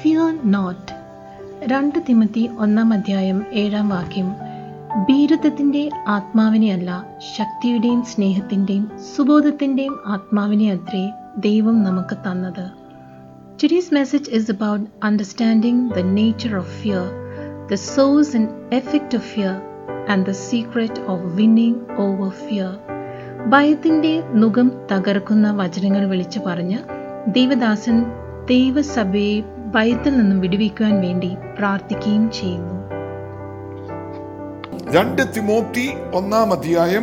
Fear not. 2 Timothy 1:7 ഭീരുത്വത്തിൻ്റെ ആത്മാവിനെയല്ല, ശക്തിയുടെയും സ്നേഹത്തിൻ്റെയും സുബോധത്തിൻ്റെയും ആത്മാവിനെ അത്രേ ദൈവം നമുക്ക് തന്നത്. Today's message is about understanding the nature of fear, the source and effect of fear, and the secret of winning over fear. ഭയത്തിൻ്റെ നുകം തകർക്കുന്ന വചനങ്ങൾ വിളിച്ചു പറഞ്ഞ് ദേവദാസൻ ദൈവസഭയെ ഭയത്തിൽ നിന്നും വിടുവിക്കുവാൻ വേണ്ടി പ്രാർത്ഥിക്കുകയും ചെയ്യുന്നു. 2 തിമോത്തി 1:7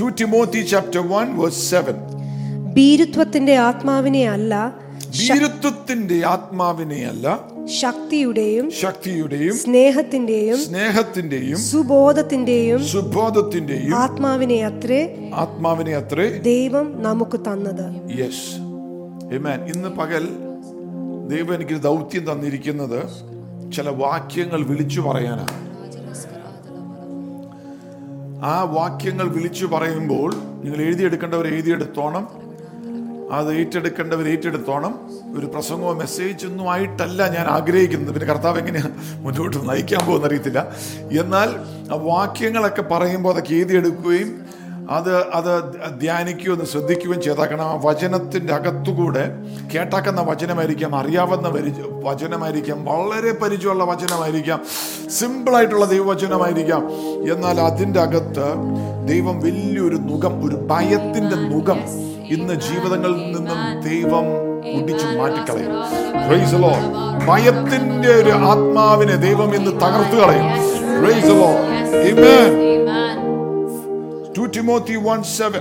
2 തിമോത്തി 1:7 ഭീരുത്വത്തിന്റെ ആത്മാവിനെയല്ല, ശക്തിയുടെയും സ്നേഹത്തിന്റെയും സുബോധത്തിന്റെയും ആത്മാവിനെ അത്രേ ദൈവം നമുക്ക് തന്നത്. Yes, amen. ഇന്ന് പകൽ ദൈവം എനിക്ക് ദൗത്യം തന്നിരിക്കുന്നത് ചില വാക്യങ്ങൾ വിളിച്ചു പറയാനാണ്. ആ വാക്യങ്ങൾ വിളിച്ചു പറയുമ്പോൾ നിങ്ങൾ എഴുതിയെടുക്കേണ്ടവർ എഴുതിയെടുത്തോണം, അത് ഏറ്റെടുക്കേണ്ടവർ ഏറ്റെടുത്തോണം. ഒരു പ്രസംഗമോ മെസ്സേജൊന്നും ആയിട്ടല്ല ഞാൻ ആഗ്രഹിക്കുന്നത്. പിന്നെ കർത്താവ് എങ്ങനെയാണ് മുന്നോട്ട് നയിക്കാൻ പോകുന്ന അറിയത്തില്ല. എന്നാൽ ആ വാക്യങ്ങളൊക്കെ പറയുമ്പോൾ അതൊക്കെ എഴുതിയെടുക്കുകയും അത് ധ്യാനിക്കുകയും ഒന്ന് ശ്രദ്ധിക്കുകയും ചെയ്താക്കണം. ആ വചനത്തിൻ്റെ അകത്തുകൂടെ കേട്ടാക്കുന്ന വചനമായിരിക്കാം, അറിയാവുന്ന വചനമായിരിക്കാം, വളരെ പരിചയമുള്ള വചനമായിരിക്കാം, സിമ്പിളായിട്ടുള്ള ദൈവവചനമായിരിക്കാം. എന്നാൽ അതിൻ്റെ അകത്ത് ദൈവം വലിയൊരു നുകം, ഒരു ഭയത്തിൻ്റെ നുകം ഇന്ന് ജീവിതങ്ങളിൽ നിന്നും ദൈവം ഒടിച്ചു മാറ്റിക്കളയും. Praise the Lord. ഭയത്തിൻ്റെ ഒരു ആത്മാവിനെ ദൈവം ഇന്ന് തകർത്തു കളയും. Praise the Lord. Amen. 2 Timothy 1:7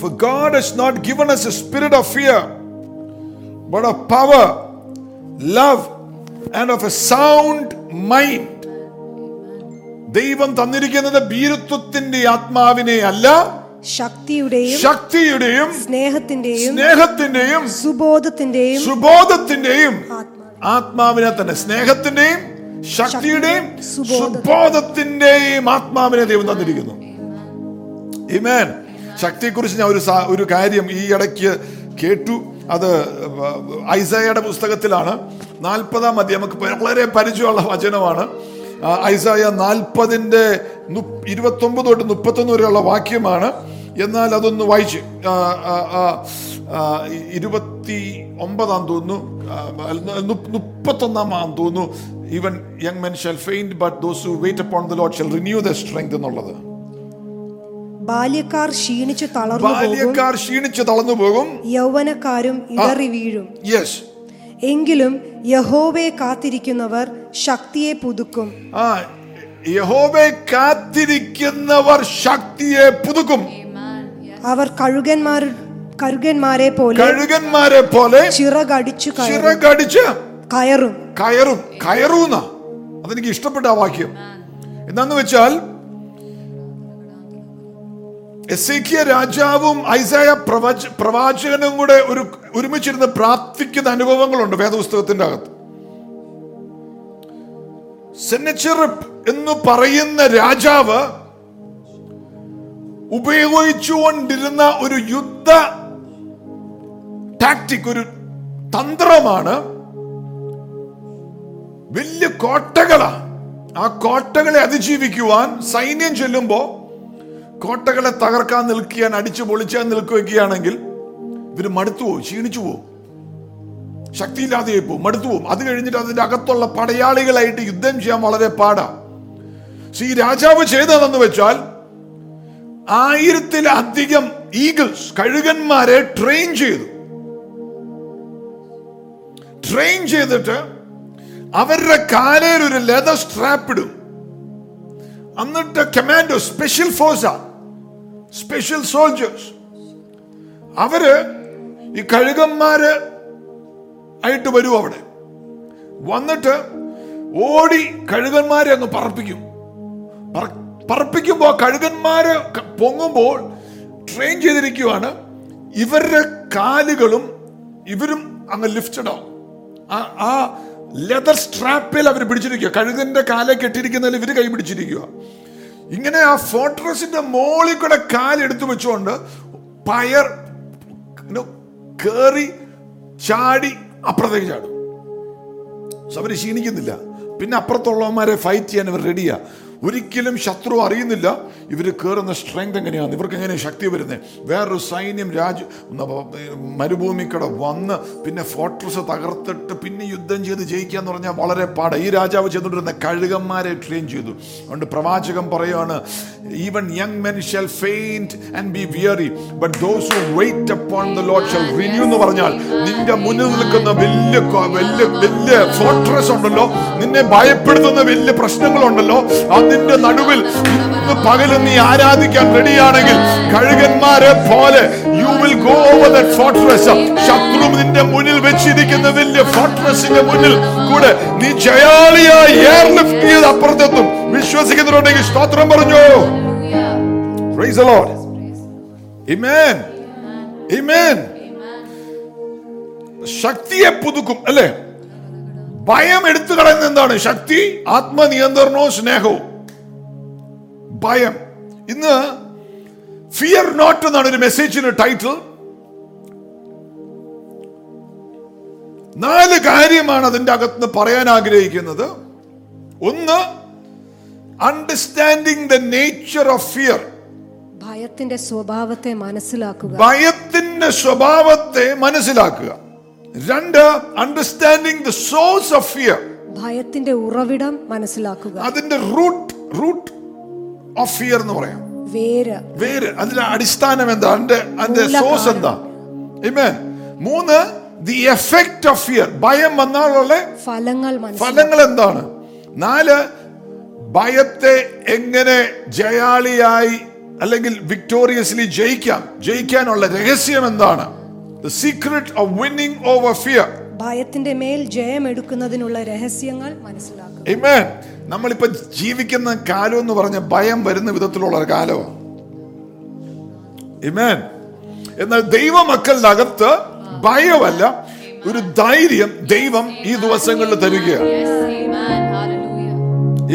For God has not given us a spirit of fear, but of power, love, and of a sound mind. ദൈവം തന്നിരിക്കുന്നത് ഭീരുത്വത്തിന്റെ ആത്മാവിനെ അല്ല, ശക്തിയുടെയും സ്നേഹത്തിന്റെയും സുബോധത്തിന്റെയും ആത്മാവിനെ തന്നെ. സ്നേഹത്തിന്റെയും ശക്തിയുടെയും സുബോധത്തിന്റെയും ആത്മാവിനെ ദൈവം തന്നിരിക്കുന്നു. ആമേൻ. ശക്തിയെക്കുറിച്ച് ഞാൻ ഒരു കാര്യം ഈ ഇടയ്ക്ക് കേട്ടു. അത് ഐസായയുടെ പുസ്തകത്തിലാണ്, 40-ാം അധ്യായം. നമുക്ക് വളരെ പരിചയമുള്ള വചനമാണ്. ഐസായ 40:29-31 വരെയുള്ള വാക്യമാണ്. എന്നാൽ അതൊന്ന് വായിച്ച് 29 തോന്നുന്നു, 31 തോന്നുന്നു. Even young men shall faint but those who wait upon the Lord shall renew their strength എന്നുള്ളത്. ബാല്യക്കാർ ക്ഷീണിച്ചു തളർന്നു പോകും, യൗവനക്കാരും ഇടറി വീഴും. യെസ്. എങ്കിലും യഹോവയെ കാത്തിരിക്കുന്നവർ ശക്തിയെ പുതുക്കും. അവർ കഴുകന്മാരെ പോലെ ചിറകടിച്ച് കയറും. അതെനിക്ക് ഇഷ്ടപ്പെട്ട ആ വാക്യം. എന്താന്ന് വെച്ചാൽ എസേക്കിയ രാജാവും ഐസായ പ്രവാചകനും കൂടെ ഒരുമിച്ചിരുന്ന് പ്രാർത്ഥിക്കുന്ന അനുഭവങ്ങളുണ്ട് വേദപുസ്തകത്തിന്റെ അകത്ത്. സെനചെറിബ് എന്ന് പറയുന്ന രാജാവ് ഉപയോഗിച്ചുകൊണ്ടിരുന്ന ഒരു യുദ്ധ ടാക്ടിക്, ഒരു തന്ത്രമാണ് വലിയ കോട്ടകളാണ്. ആ കോട്ടകളെ അതിജീവിക്കുവാൻ സൈന്യം ചെല്ലുമ്പോൾ കോട്ടകളെ തകർക്കാൻ നിൽക്കുകയാണ്, അടിച്ചു പൊളിച്ചാൻ നിൽക്കുകയാണെങ്കിൽ ഇവർ മടുത്തു പോകും, ക്ഷീണിച്ചു പോകും, ശക്തിയില്ലാതെ പോകും, മടുത്തു പോകും. അത് കഴിഞ്ഞിട്ട് അതിൻ്റെ അകത്തുള്ള പടയാളികളായിട്ട് യുദ്ധം ചെയ്യാൻ വളരെ പാടാണ്. സോ ഈ രാജാവ് ചെയ്തതെന്ന് വെച്ചാൽ 1000-ലധികം ഈഗിൾസ്, കഴുകന്മാരെ ട്രെയിൻ ചെയ്തിട്ട് അവരുടെ കാലിൽ ഒരു ലെതർ സ്ട്രാപ്പ് ഇടും. എന്നിട്ട് കമാൻഡോ, സ്പെഷ്യൽ ഫോഴ്സാ, സ്പെഷ്യൽ സോൾജേഴ്സ്, അവര് ഈ കഴുകന്മാര് ആയിട്ട് വരും. അവിടെ വന്നിട്ട് ഓടി കഴുകന്മാരെ അങ്ങ് പറപ്പിക്കുമ്പോ കഴുകന്മാര് പൊങ്ങുമ്പോൾ ട്രെയിൻ ചെയ്തിരിക്കുവാണ്. ഇവരുടെ കാലുകളും ഇവരും അങ്ങ് ലിഫ്റ്റഡ് ആവും. ആ ലെതർ സ്ട്രാപ്പിൽ അവർ പിടിച്ചിരിക്കുക, കഴുകന്റെ കാലെ കെട്ടിയിരിക്കുന്നതിൽ ഇവർ കൈ പിടിച്ചിരിക്കുക. ഇങ്ങനെ ആ ഫോർട്രസിന്റെ മോളിൽ കൂടെ കാലെടുത്തു വെച്ചുകൊണ്ട് കയറി ചാടി അപ്പുറത്തേക്ക് ചാടും. അവര് ക്ഷീണിക്കുന്നില്ല. പിന്നെ അപ്പുറത്തുള്ളവന്മാരെ ഫൈറ്റ് ചെയ്യാൻ ഇവർ റെഡിയാ. ഒരിക്കലും ശത്രു അറിയുന്നില്ല ഇവർ കയറുന്ന സ്ട്രെങ്ത് എങ്ങനെയാണ്, ഇവർക്ക് എങ്ങനെയാണ് ശക്തി വരുന്നത്. വേറൊരു സൈന്യം മരുഭൂമിക്കട വന്ന് പിന്നെ ഫോർട്രസ് തകർത്തിട്ട് പിന്നെ യുദ്ധം ചെയ്ത് ജയിക്കുക എന്ന് പറഞ്ഞാൽ വളരെ പാടാ. ഈ രാജാവ് ചെയ്തുകൊണ്ടിരുന്ന കഴുകന്മാരെ ട്രെയിൻ ചെയ്തു. അതുകൊണ്ട് പ്രവാചകൻ പറയുകയാണ്, even young men shall faint and be weary but those who wait upon the Lord shall renew എന്ന് പറഞ്ഞാൽ, നിന്റെ മുന്നിൽ നിൽക്കുന്ന വലിയ വലിയ വലിയ ഫോർട്രസ് ഉണ്ടല്ലോ, നിന്നെ ഭയപ്പെടുത്തുന്ന വലിയ പ്രശ്നങ്ങളുണ്ടല്ലോ, നിന്റെ നടുവിൽ ഇന്ന് പകലും നീ ആരാധിക്കാൻ റെഡിയാണെങ്കിൽ കഴുകന്മാരെ പോലെ you will go over that fortress. ശത്രു നിന്റെ മുന്നിൽ വെച്ചിരിക്കുന്ന വലിയ ഫോർട്രസിന്റെ മുന്നിൽ കൂടെ നീ ജയാളിയായി എയർലിഫ്റ്റ് ചെയ്ത് അപ്പുറത്തെത്തും. വിശ്വസിക്കുന്നവരുണ്ടെങ്കിൽ സ്തോത്രം പറഞ്ഞോ. Praise the Lord. Amen. Amen. ശക്തിയെ പുതുക്കും അല്ലേ? ഭയം എടുത്തു കളയുന്ന എന്താണ് ശക്തി? ആത്മനിയന്ത്രണവും സ്നേഹവും. ഭയം. ഇന്ന് ഫിയർ നോട്ട് എന്നാണ് ഒരു മെസ്സേജിന് ടൈറ്റിൽ. 4 കാര്യമാണ് അതിൻ്റെ അകത്ത് പറയാൻ ആഗ്രഹിക്കുന്നത്. ഒന്ന്, understanding the nature of fear. ഭയത്തിന്റെ സ്വഭാവത്തെ മനസ്സിലാക്കുക. ഭയത്തിന്റെ സ്വഭാവത്തെ മനസ്സിലാക്കുക. 2, understanding the source of fear. ഭയത്തിന്റെ ഉറവിടം മനസ്സിലാക്കുക. അതിന്റെ റൂട്ട് ഓഫ് ഫിയർ എന്ന് പറയാം. വേര്, അതിന്റെ അടിസ്ഥാനം എന്താ, അതിന്റെ സോഴ്സ് എന്താ. ആമേൻ. 3, ദി എഫക്ട് ഓഫ് ഫിയർ. ഭയം വന്നാലുള്ള ഫലങ്ങൾ എന്താണ്. 4, ഭയത്തെ എങ്ങനെ ജയാളിയായി അല്ലെങ്കിൽ വിക്ടോറിയസ്ലി ജയിക്കാനുള്ള രഹസ്യം എന്താണ്. The secret of winning over fear. ഭയത്തിന്റെ മേൽ ജയം എടുക്കുന്നതിനുള്ള രഹസ്യങ്ങൾ മനസ്സിലാക്കുക. ആമേൻ. നമ്മളിപ്പോൾ ജീവിക്കുന്ന കാലം എന്ന് പറഞ്ഞ ഭയം വരുന്ന വിധത്തിലുള്ള ഒരു കാലമാണ്. ആമേൻ. എന്നാൽ ദൈവമക്കളുടെ അകത്ത് ഭയമല്ല, ഒരു ധൈര്യം ദൈവം ഈ ദിവസങ്ങളിൽ തരികയാണ്.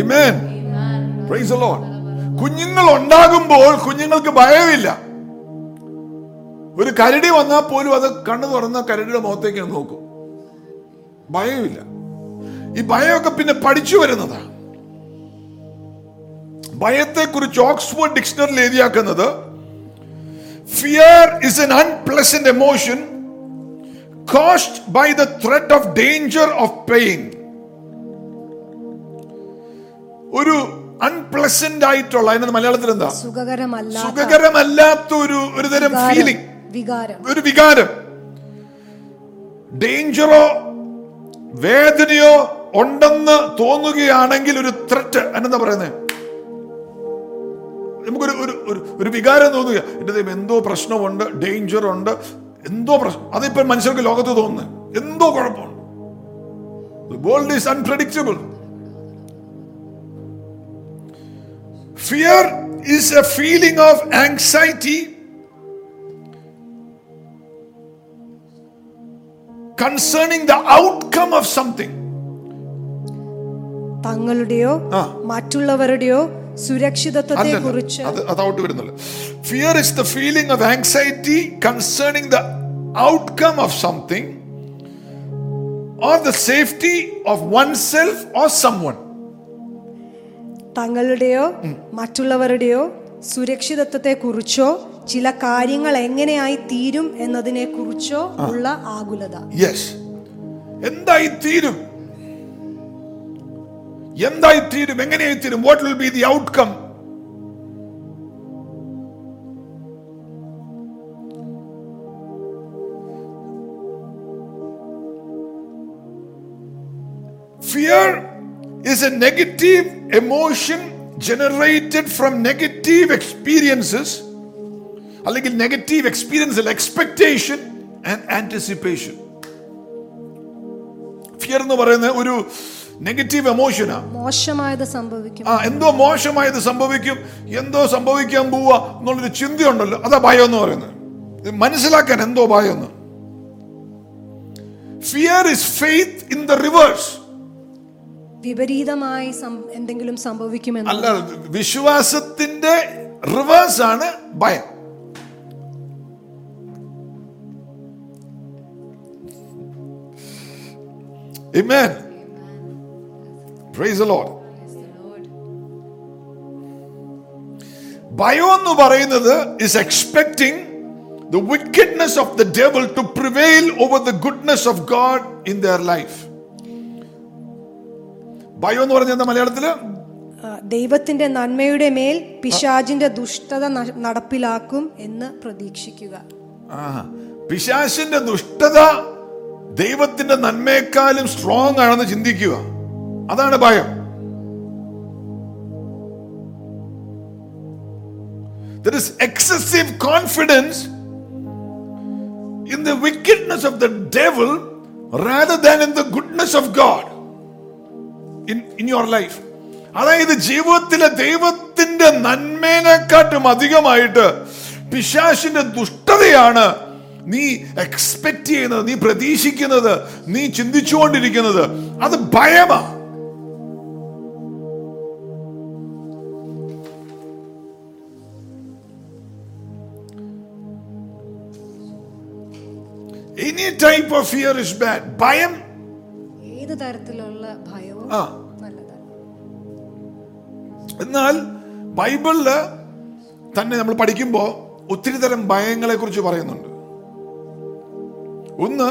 ആമേൻ. Praise the Lord. കുഞ്ഞുങ്ങൾ ഉണ്ടാകുമ്പോൾ കുഞ്ഞുങ്ങൾക്ക് ഭയമില്ല. ഒരു കരടി വന്നാൽ പോലും അത് കണ്ണു തുറന്ന കരടിയുടെ മുഖത്തേക്ക് നോക്കും. ഭയമില്ല. ഈ ഭയമൊക്കെ പിന്നെ പഠിച്ചു വരുന്നതാണ്. ഭയത്തെക്കുറിച്ച് ഓക്സ്ഫോർഡ് ഡിക്ഷണറിയിൽ എഴുതിയാക്കുന്നത്, fear is an unpleasant emotion caused by the threat of danger of pain. ഒരു അൺപ്ലസന്റ് ആയിട്ടുള്ള, അതിന് മലയാളത്തിൽ എന്താ, സുഖകരമല്ലാത്ത ഒരു തരം ഫീലിംഗ്, ഒരു വികാരം. ഡേഞ്ചറോ വേദനയോ ഉണ്ടെന്ന് തോന്നുകയാണെങ്കിൽ ഒരു ത്രെറ്റ്, എന്താ പറയുന്നത്, നമുക്കൊരു ഒരു വികാരം തോന്നുക, എന്റെ ദൈവം എന്തോ പ്രശ്നമുണ്ട്, ഡേഞ്ചർ ഉണ്ട്, എന്തോ പ്രശ്നം. അതിപ്പോ മനുഷ്യർക്ക് ലോകത്ത് തോന്നുന്നത് എന്തോ കുഴപ്പമുണ്ട്. The world is unpredictable. Fear is a feeling of anxiety, concerning the outcome of something. തങ്ങളുടെയോ മറ്റുള്ളവരുടെയോ സുരക്ഷിതത്വത്തെക്കുറിച്ച്. അതോട്ട് വരുന്നില്ല. Fear is the feeling of anxiety concerning the outcome of something or the safety of oneself or someone. തങ്ങളുടെയോ മറ്റുള്ളവരുടെയോ സുരക്ഷിതത്വത്തെക്കുറിച്ചോ ചില കാര്യങ്ങൾ എങ്ങനെയായി തീരും എന്നതിനെ കുറിച്ചോ ഉള്ള ആകുലത. Yes, എന്തായി തീരും, എങ്ങനെയായി തീരും, what will be the outcome. Fear is a negative emotion generated from negative experiences. അല്ലെങ്കിൽ negative experience, expectation and anticipation. Fear എന്ന് പറയുന്ന ഒരു നെഗറ്റീവ് എമോഷനാ. എന്തോ മോശമായത് സംഭവിക്കും, എന്തോ സംഭവിക്കാൻ പോവാ എന്നുള്ളൊരു ചിന്തയുണ്ടല്ലോ, അതാ ഭയം എന്ന് പറയുന്നത്. മനസ്സിലാക്കാൻ എന്തോ ഭയം. Fear is faith in the reverse. വിപരീതമായി എന്തെങ്കിലും സംഭവിക്കുമെന്ന് അല്ല, വിശ്വാസത്തിന്റെ റിവേഴ്സ് ആണ് ഭയം. Amen. Praise the Lord. ഭയമെന്ന് പറയുന്നത് is expecting the wickedness of the devil to prevail over the goodness of God in their life. ഭയം എന്ന് പറഞ്ഞാൽ എന്താ മലയാളത്തില്? ദൈവത്തിന്റെ നന്മയുടെ മേൽ പിശാചിന്റെ ദുഷ്ടത നടപ്പിലാക്കും എന്ന് പ്രതീക്ഷിക്കുക. പിശാചിന്റെ ദുഷ്ടത ദൈവത്തിന്റെ നന്മയെക്കാളും സ്ട്രോങ് ആണെന്ന് ചിന്തിക്കുക. അതാണ് ഭയം. There is excessive confidence in the wickedness of the devil rather than in the goodness of God in your life. അതായത് ജീവിതത്തിലെ ദൈവത്തിന്റെ നന്മേനെക്കാട്ടും അധികമായിട്ട് പിശാചിന്റെ ദുഷ്ടതയാണ് നീ എക്സ്പെക്ട് ചെയ്യുന്നത്, നീ പ്രതീക്ഷിക്കുന്നത്, നീ ചിന്തിച്ചുകൊണ്ടിരിക്കുന്നത്. അത് ഭയമാ. Any type of fear is bad. ഭയം ഏത് തരത്തിലുള്ള ഭയവും നല്ലതാണ്. എന്നാൽ ബൈബിളില് തന്നെ നമ്മൾ പഠിക്കുമ്പോൾ ഒത്തിരി തരം ഭയങ്ങളെ കുറിച്ച് പറയുന്നുണ്ട്. ഒന്ന്,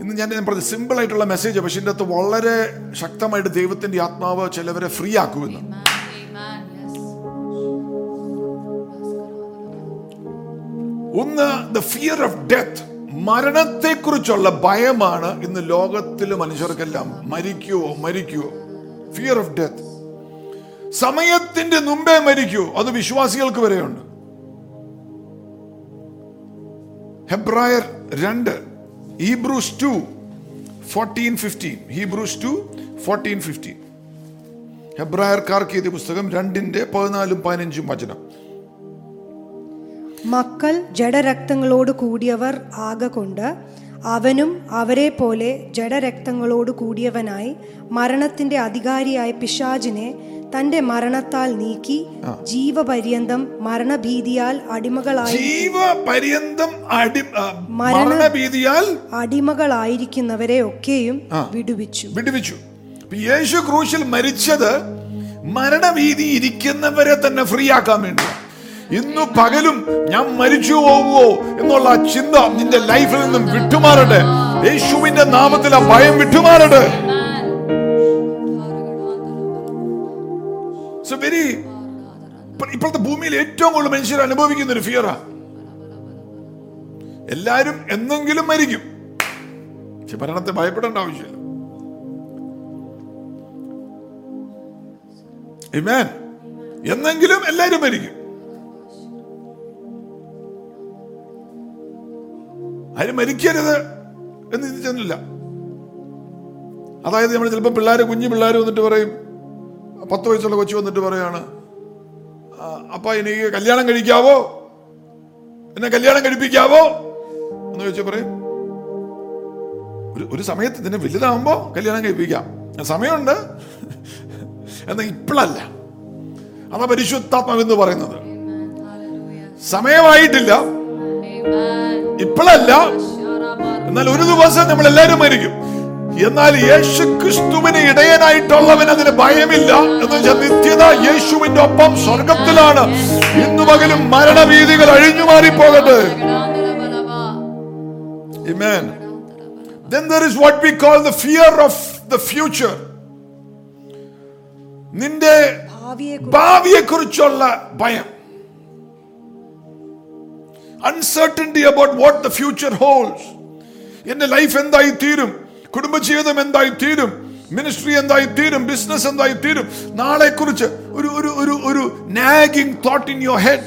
ഇന്ന് ഞാൻ പറഞ്ഞത് സിമ്പിൾ ആയിട്ടുള്ള മെസ്സേജ്, പക്ഷെ ഇതിൻ്റെ അകത്ത് വളരെ ശക്തമായിട്ട് ദൈവത്തിന്റെ ആത്മാവ് ചിലവരെ ഫ്രീ ആക്കുമെന്ന്. ഒന്ന്, ദ ഫിയർ ഓഫ് ഡെത്ത്, മരണത്തെ കുറിച്ചുള്ള ഭയമാണ് ഇന്ന് ലോകത്തിലെ മനുഷ്യർക്കെല്ലാം. മരിക്കുവോ ഫിയർ ഓഫ് ഡെത്ത്, സമയത്തിന്റെ മുമ്പേ മരിക്കുവോ, അത് വിശ്വാസികൾക്ക് വരെയുണ്ട്. ഹെബ്രായർ 2 ഹീബ്രൂസ് 2:14-15 ഹീബ്രൂസ് 2:14-15 ഹെബ്രായർക്കാർക്ക് എഴുതിയ പുസ്തകം 2:14-15 വചനം. മക്കൾ ജഡരക്തങ്ങളോട് കൂടിയവർ ആകൊണ്ട് അവനും അവരെ പോലെ ജഡരക്തങ്ങളോട് കൂടിയവനായി മരണത്തിന്റെ അധികാരിയായ പിശാചിനെ തന്റെ മരണത്താൽ നീക്കി ജീവപര്യന്തം മരണഭീതിയാൽ അടിമകളായിരിക്കുന്നവരെ ഒക്കെയും വിടുവിച്ചു. യേശു ക്രൂശിൽ മരിച്ചത് മരണഭീതി ഇരിക്കുന്നവരെ തന്നെ ഫ്രീ ആക്കാൻ വേണ്ടി. ഇന്നു പകലും ഞാൻ മരിച്ചു പോവുമോ എന്നുള്ള ചിന്ത നിന്റെ ലൈഫിൽ നിന്നും വിട്ടുമാറട്ടെ. യേശുവിന്റെ നാമത്തിൽ ആ ഭയം വിട്ടുമാറട്ടെ. ഇപ്പോഴത്തെ ഭൂമിയിൽ ഏറ്റവും കൂടുതൽ മനുഷ്യർ അനുഭവിക്കുന്ന ഒരു ഫിയറാ. എല്ലാരും എന്തെങ്കിലും മരിക്കും, പക്ഷെ മരണത്തെ ഭയപ്പെടേണ്ട ആവശ്യമില്ല. ആമേൻ. എന്നെങ്കിലും എല്ലാരും മരിക്കും, അതിന് മരിക്കരുത് എന്ന് ചിന്തിച്ചൊന്നുമില്ല. അതായത് നമ്മൾ ചിലപ്പോൾ പിള്ളേർ, കുഞ്ഞു പിള്ളേർ വന്നിട്ട് പറയും, 10 വയസ്സുള്ള കൊച്ചു വന്നിട്ട് പറയാണ്, അപ്പ എനിക്ക് കല്യാണം കഴിക്കാവോ, എന്നെ കല്യാണം കഴിപ്പിക്കാവോ എന്ന് ചോദിച്ചു പറയും. ഒരു സമയത്ത് ഇതിനെ വലുതാകുമ്പോൾ കല്യാണം കഴിപ്പിക്കാം, സമയമുണ്ട്, എന്നാൽ ഇപ്പോഴല്ല. അതാ പരിശുദ്ധാത്മാവെന്ന് പറയുന്നത്, സമയമായിട്ടില്ല, ഇപ്പോഴല്ല, എന്നാൽ ഒരു ദിവസം നമ്മൾ എല്ലാവരും മരിക്കും. എന്നാൽ യേശു ക്രിസ്തുവിന് ഇടയനായിട്ടുള്ളവൻ അതിന് ഭയമില്ല എന്ന് വെച്ചാൽ നിത്യത യേശുവിന്റെ ഒപ്പം സ്വർഗത്തിലാണ്. ഇന്നു പകലും മരണഭീതികൾ അഴിഞ്ഞു മാറിപ്പോകട്ടെ. Amen. Then there is what we call the fear of the future. നിന്റെ ഭാവിയെക്കുറിച്ചുള്ള ഭയം, uncertainty about what the future holds. എന്റെ ലൈഫ് എന്തായി തീരും, കുടുംബജീവിതം എന്തായി തീരും, മിനിസ്ട്രി എന്തായി തീരും, ബിസിനസ് എന്തായി തീരും, നാളെക്കുറിച്ച് ഒരു ഒരു ഒരു ഒരു nagging thought in your head.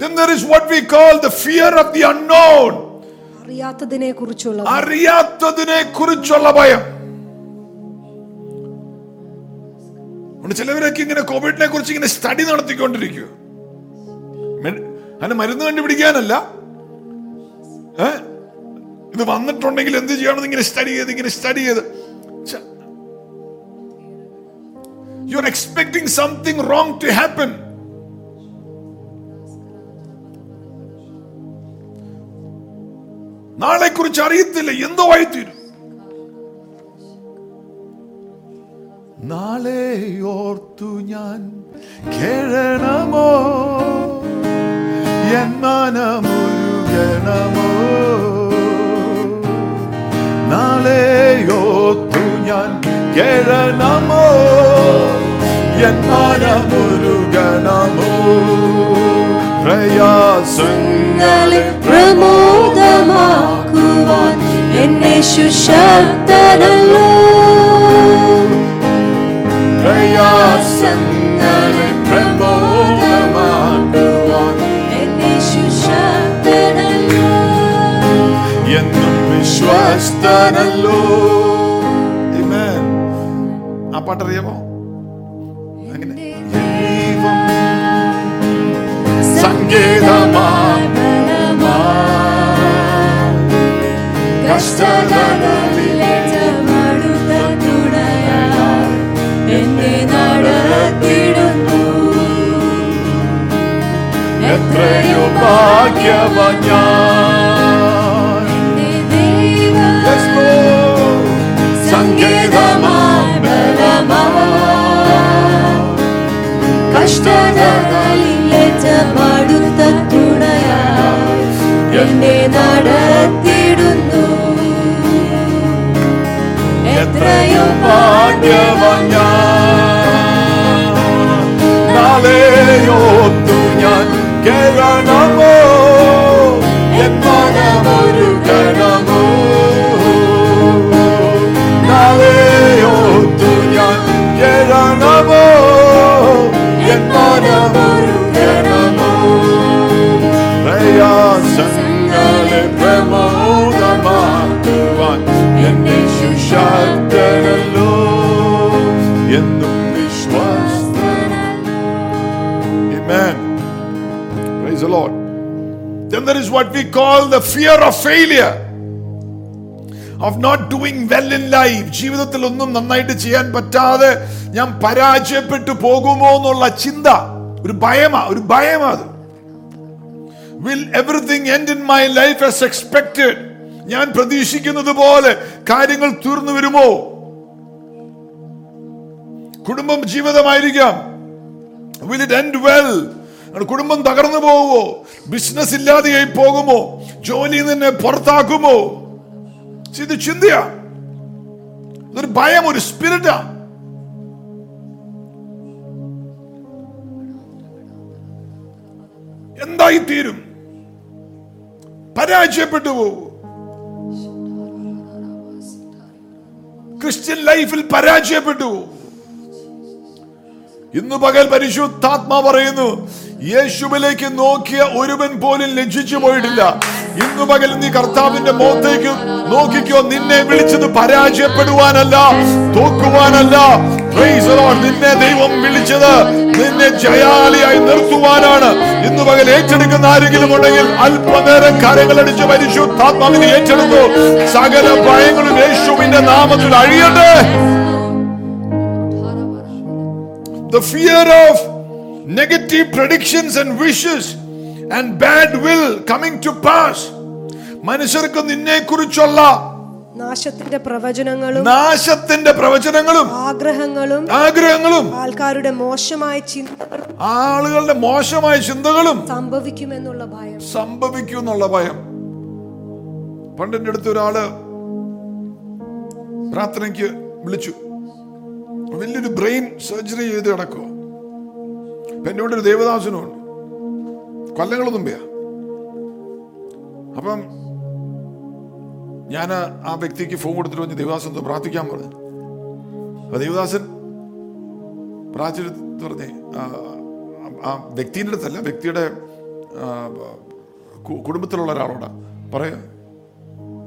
Then there is what we call the fear of the unknown. അറിയാത്തതിനെക്കുറിച്ചുള്ള ഭയം. ചിലവരൊക്കെ ഇങ്ങനെ കോവിഡിനെ കുറിച്ച് ഇങ്ങനെ സ്റ്റഡി നടത്തിക്കൊണ്ടിരിക്കുക, അങ്ങനെ മരുന്ന് കണ്ടുപിടിക്കാനല്ല, ഇത് വന്നിട്ടുണ്ടെങ്കിൽ എന്ത് ചെയ്യണമെന്ന് ഇങ്ങനെ സ്റ്റഡി ചെയ്ത് you are expecting something wrong to happen. നാളെക്കുറിച്ച് അറിയത്തില്ല, എന്തോ ആയിത്തീരും. നാളെ ഓർത്തു ഞാൻ കേഴണമോ, എൻ മനമുരുകണമോ? നാളെ ഓർത്തു ഞാൻ കേഴണമോ, എൻ മനമുരുകണമോ? പ്രയാസങ്ങളെ പ്രമോദമാക്കുവാൻ എന്നെ ശുശ്രൂഷകനല്ലോ. പ്രയാസങ്ങളെ പ്രമോദമാക്കുവാൻ എന്നെ ശുശ്രൂഷകനല്ലോ, എന്നും വിശ്വസ്തനല്ലോ. ആമേൻ. ആ പാട്ടറിയാമോ? അങ്ങനെ എത്രയോ ഭാഗ്യവാൻ എന്നെ നടത്തിടുന്നു. എത്രയോ ഭാഗ്യവാൻ നാളെയോർത്തു ഞാൻ കേഴണമോ, എൻ മനമുരുകണമോ? നാളെയോർത്തു ഞാൻ കേഴണമോ, എൻ മനമുരുകണമോ? പ്രയാസങ്ങളെ പ്രമോദമാക്കുവാൻ എന്നെ ശുശ്രൂഷകനല്ലോ, എന്നും വിശ്വസ്തനല്ലോ. ആമേൻ. Praise the Lord. Then there is what we call the fear of failure, of not doing well in life. ജീവിതത്തിൽ ഒന്നും നന്നായിട്ട് ചെയ്യാൻ പറ്റാതെ ഞാൻ പരാജയപ്പെട്ടു പോകുമോ എന്നുള്ള ചിന്ത, ഒരു ഭയമാ. Will everything end in my life as expected? ഞാൻ പ്രതീക്ഷിക്കുന്നതുപോലെ കാര്യങ്ങൾ തീർന്നു വരുമോ? കുടുംബം ജീവിതമായിരിക്കാം. Will it end well? കുടുംബം തകർന്നു പോവുമോ? ബിസിനസ് ഇല്ലാതെയായി പോകുമോ? ജോലിയിൽ നിന്നെ പുറത്താക്കുമോ? ഇത് ചിന്തയാ, ഒരു ഭയം, ഒരു സ്പിരിറ്റാ. എന്തായി തീരും? പരാജയപ്പെട്ടു പോവോ? ക്രിസ്ത്യൻ ലൈഫിൽ പരാജയപ്പെട്ടു പോവോ? ഇന്ന് പകൽ പരിശുദ്ധാത്മാവ് പറയുന്നു, യേശുവിലേക്ക് നോക്കിയ ഒരുവൻ പോലും ലജ്ജിച്ചു പോയിട്ടില്ല. ഇന്നു പകൽ നീ കർത്താവിന്റെ മുഖത്തേക്ക് നോക്കിക്കോ. നിന്നെ വിളിച്ചത് പരാജയപ്പെടുവാനല്ല, തോക്കുവാനല്ല. Praise the Lord. നിന്നെ ദൈവം വിളിച്ചത് നിന്നെ ജയാളിയായി നിർത്തുവാനാണ്. ഇന്നു പകൽ ഏറ്റെടുക്കുന്ന ആരെങ്കിലും ഉണ്ടെങ്കിൽ അല്പനേരം കരങ്ങളടിച്ച് പരിശുദ്ധാത്മാവിനെ ഏറ്റെടുക്കൂ. സകല ഭയങ്ങളും യേശുവിന്റെ നാമത്തിൽ അഴിയട്ടെ. The fear of negative predictions and wishes and bad will coming to pass. മനുഷ്യർക്ക് നിന്നെക്കുറിച്ചുള്ള നാശത്തിന്റെ പ്രവചനങ്ങളും ആഗ്രഹങ്ങളും ആളുകളുടെ മോശമായ ചിന്തകളും സംഭവിക്കുമെന്നുള്ള ഭയം. പണ്ടിന്റെ അടുത്ത് ഒരാള് പ്രാർത്ഥനയ്ക്ക് വിളിച്ചു. വലിയൊരു ബ്രെയിൻ സർജറി ചെയ്ത് കിടക്കുക. അപ്പം എൻ്റെ കൊണ്ടൊരു ദേവദാസനുണ്ട്, കൊല്ലങ്ങളൊന്നും പോയാ. അപ്പം ഞാൻ ആ വ്യക്തിക്ക് ഫോൺ കൊടുത്തിട്ട് പറഞ്ഞ് ദേവദാസൻ പ്രാർത്ഥിക്കാൻ പറഞ്ഞു. അപ്പം ദേവദാസൻ പ്രാർത്ഥിച്ചെടുത്ത് പറഞ്ഞേ, ആ വ്യക്തിൻ്റെ അടുത്തല്ല, വ്യക്തിയുടെ കുടുംബത്തിലുള്ള ഒരാളോടാ പറയാ,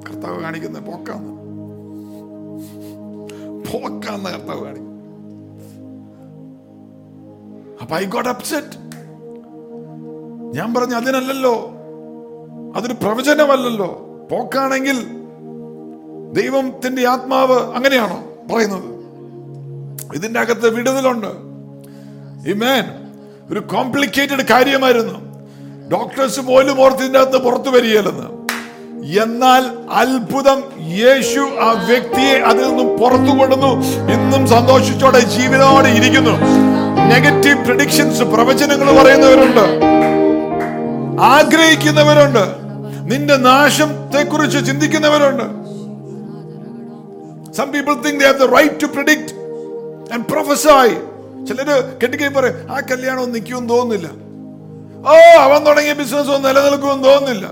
കർത്താവ് കാണിക്കുന്ന പോക്കാന്ന് കർത്താവ് കാണിക്കും. അപ്പൊ ഐ ഗോട്ട് അപ്സെറ്റ്. ഞാൻ പറഞ്ഞു, അതിനല്ലല്ലോ, അതൊരു പ്രവചനമല്ലല്ലോ. പോക്കാണെങ്കിൽ ദൈവത്തിന്റെ ആത്മാവ് അങ്ങനെയാണോ പറയുന്നത്? ഇതിന്റെ അകത്ത് വിടുതലുണ്ട്. ആമേൻ. ഒരു കോംപ്ലിക്കേറ്റഡ് കാര്യമായിരുന്നു. ഡോക്ടേഴ്സ് പോലും ഓർത്തിൻ്റെ അകത്ത് പുറത്തു വരികയില്ലെന്ന്. എന്നാൽ അത്ഭുതം യേശു ആ വ്യക്തിയെ അതിൽ നിന്നും പുറത്തു കൊടുന്നു. ഇന്നും സന്തോഷത്തോടെ ജീവനോടെ ഇരിക്കുന്നു. നെഗറ്റീവ് പ്രെഡിക്ഷൻസ്, പ്രവചനങ്ങൾ പറയുന്നവരുണ്ട്, ആഗ്രഹിക്കുന്നവരുണ്ട്, നിന്റെ നാശത്തെ കുറിച്ച് ചിന്തിക്കുന്നവരുണ്ട്. Some people think they have the right to predict and prophesy. ചിലര് കെട്ടിക്കഴിഞ്ഞ് പറയും, ആ കല്യാണം ഒന്നും നിൽക്കുമെന്ന് തോന്നുന്നില്ല, ഓ അവൻ തുടങ്ങിയ ബിസിനസ് ഒന്നും നിലനിൽക്കുമെന്ന് തോന്നുന്നില്ല,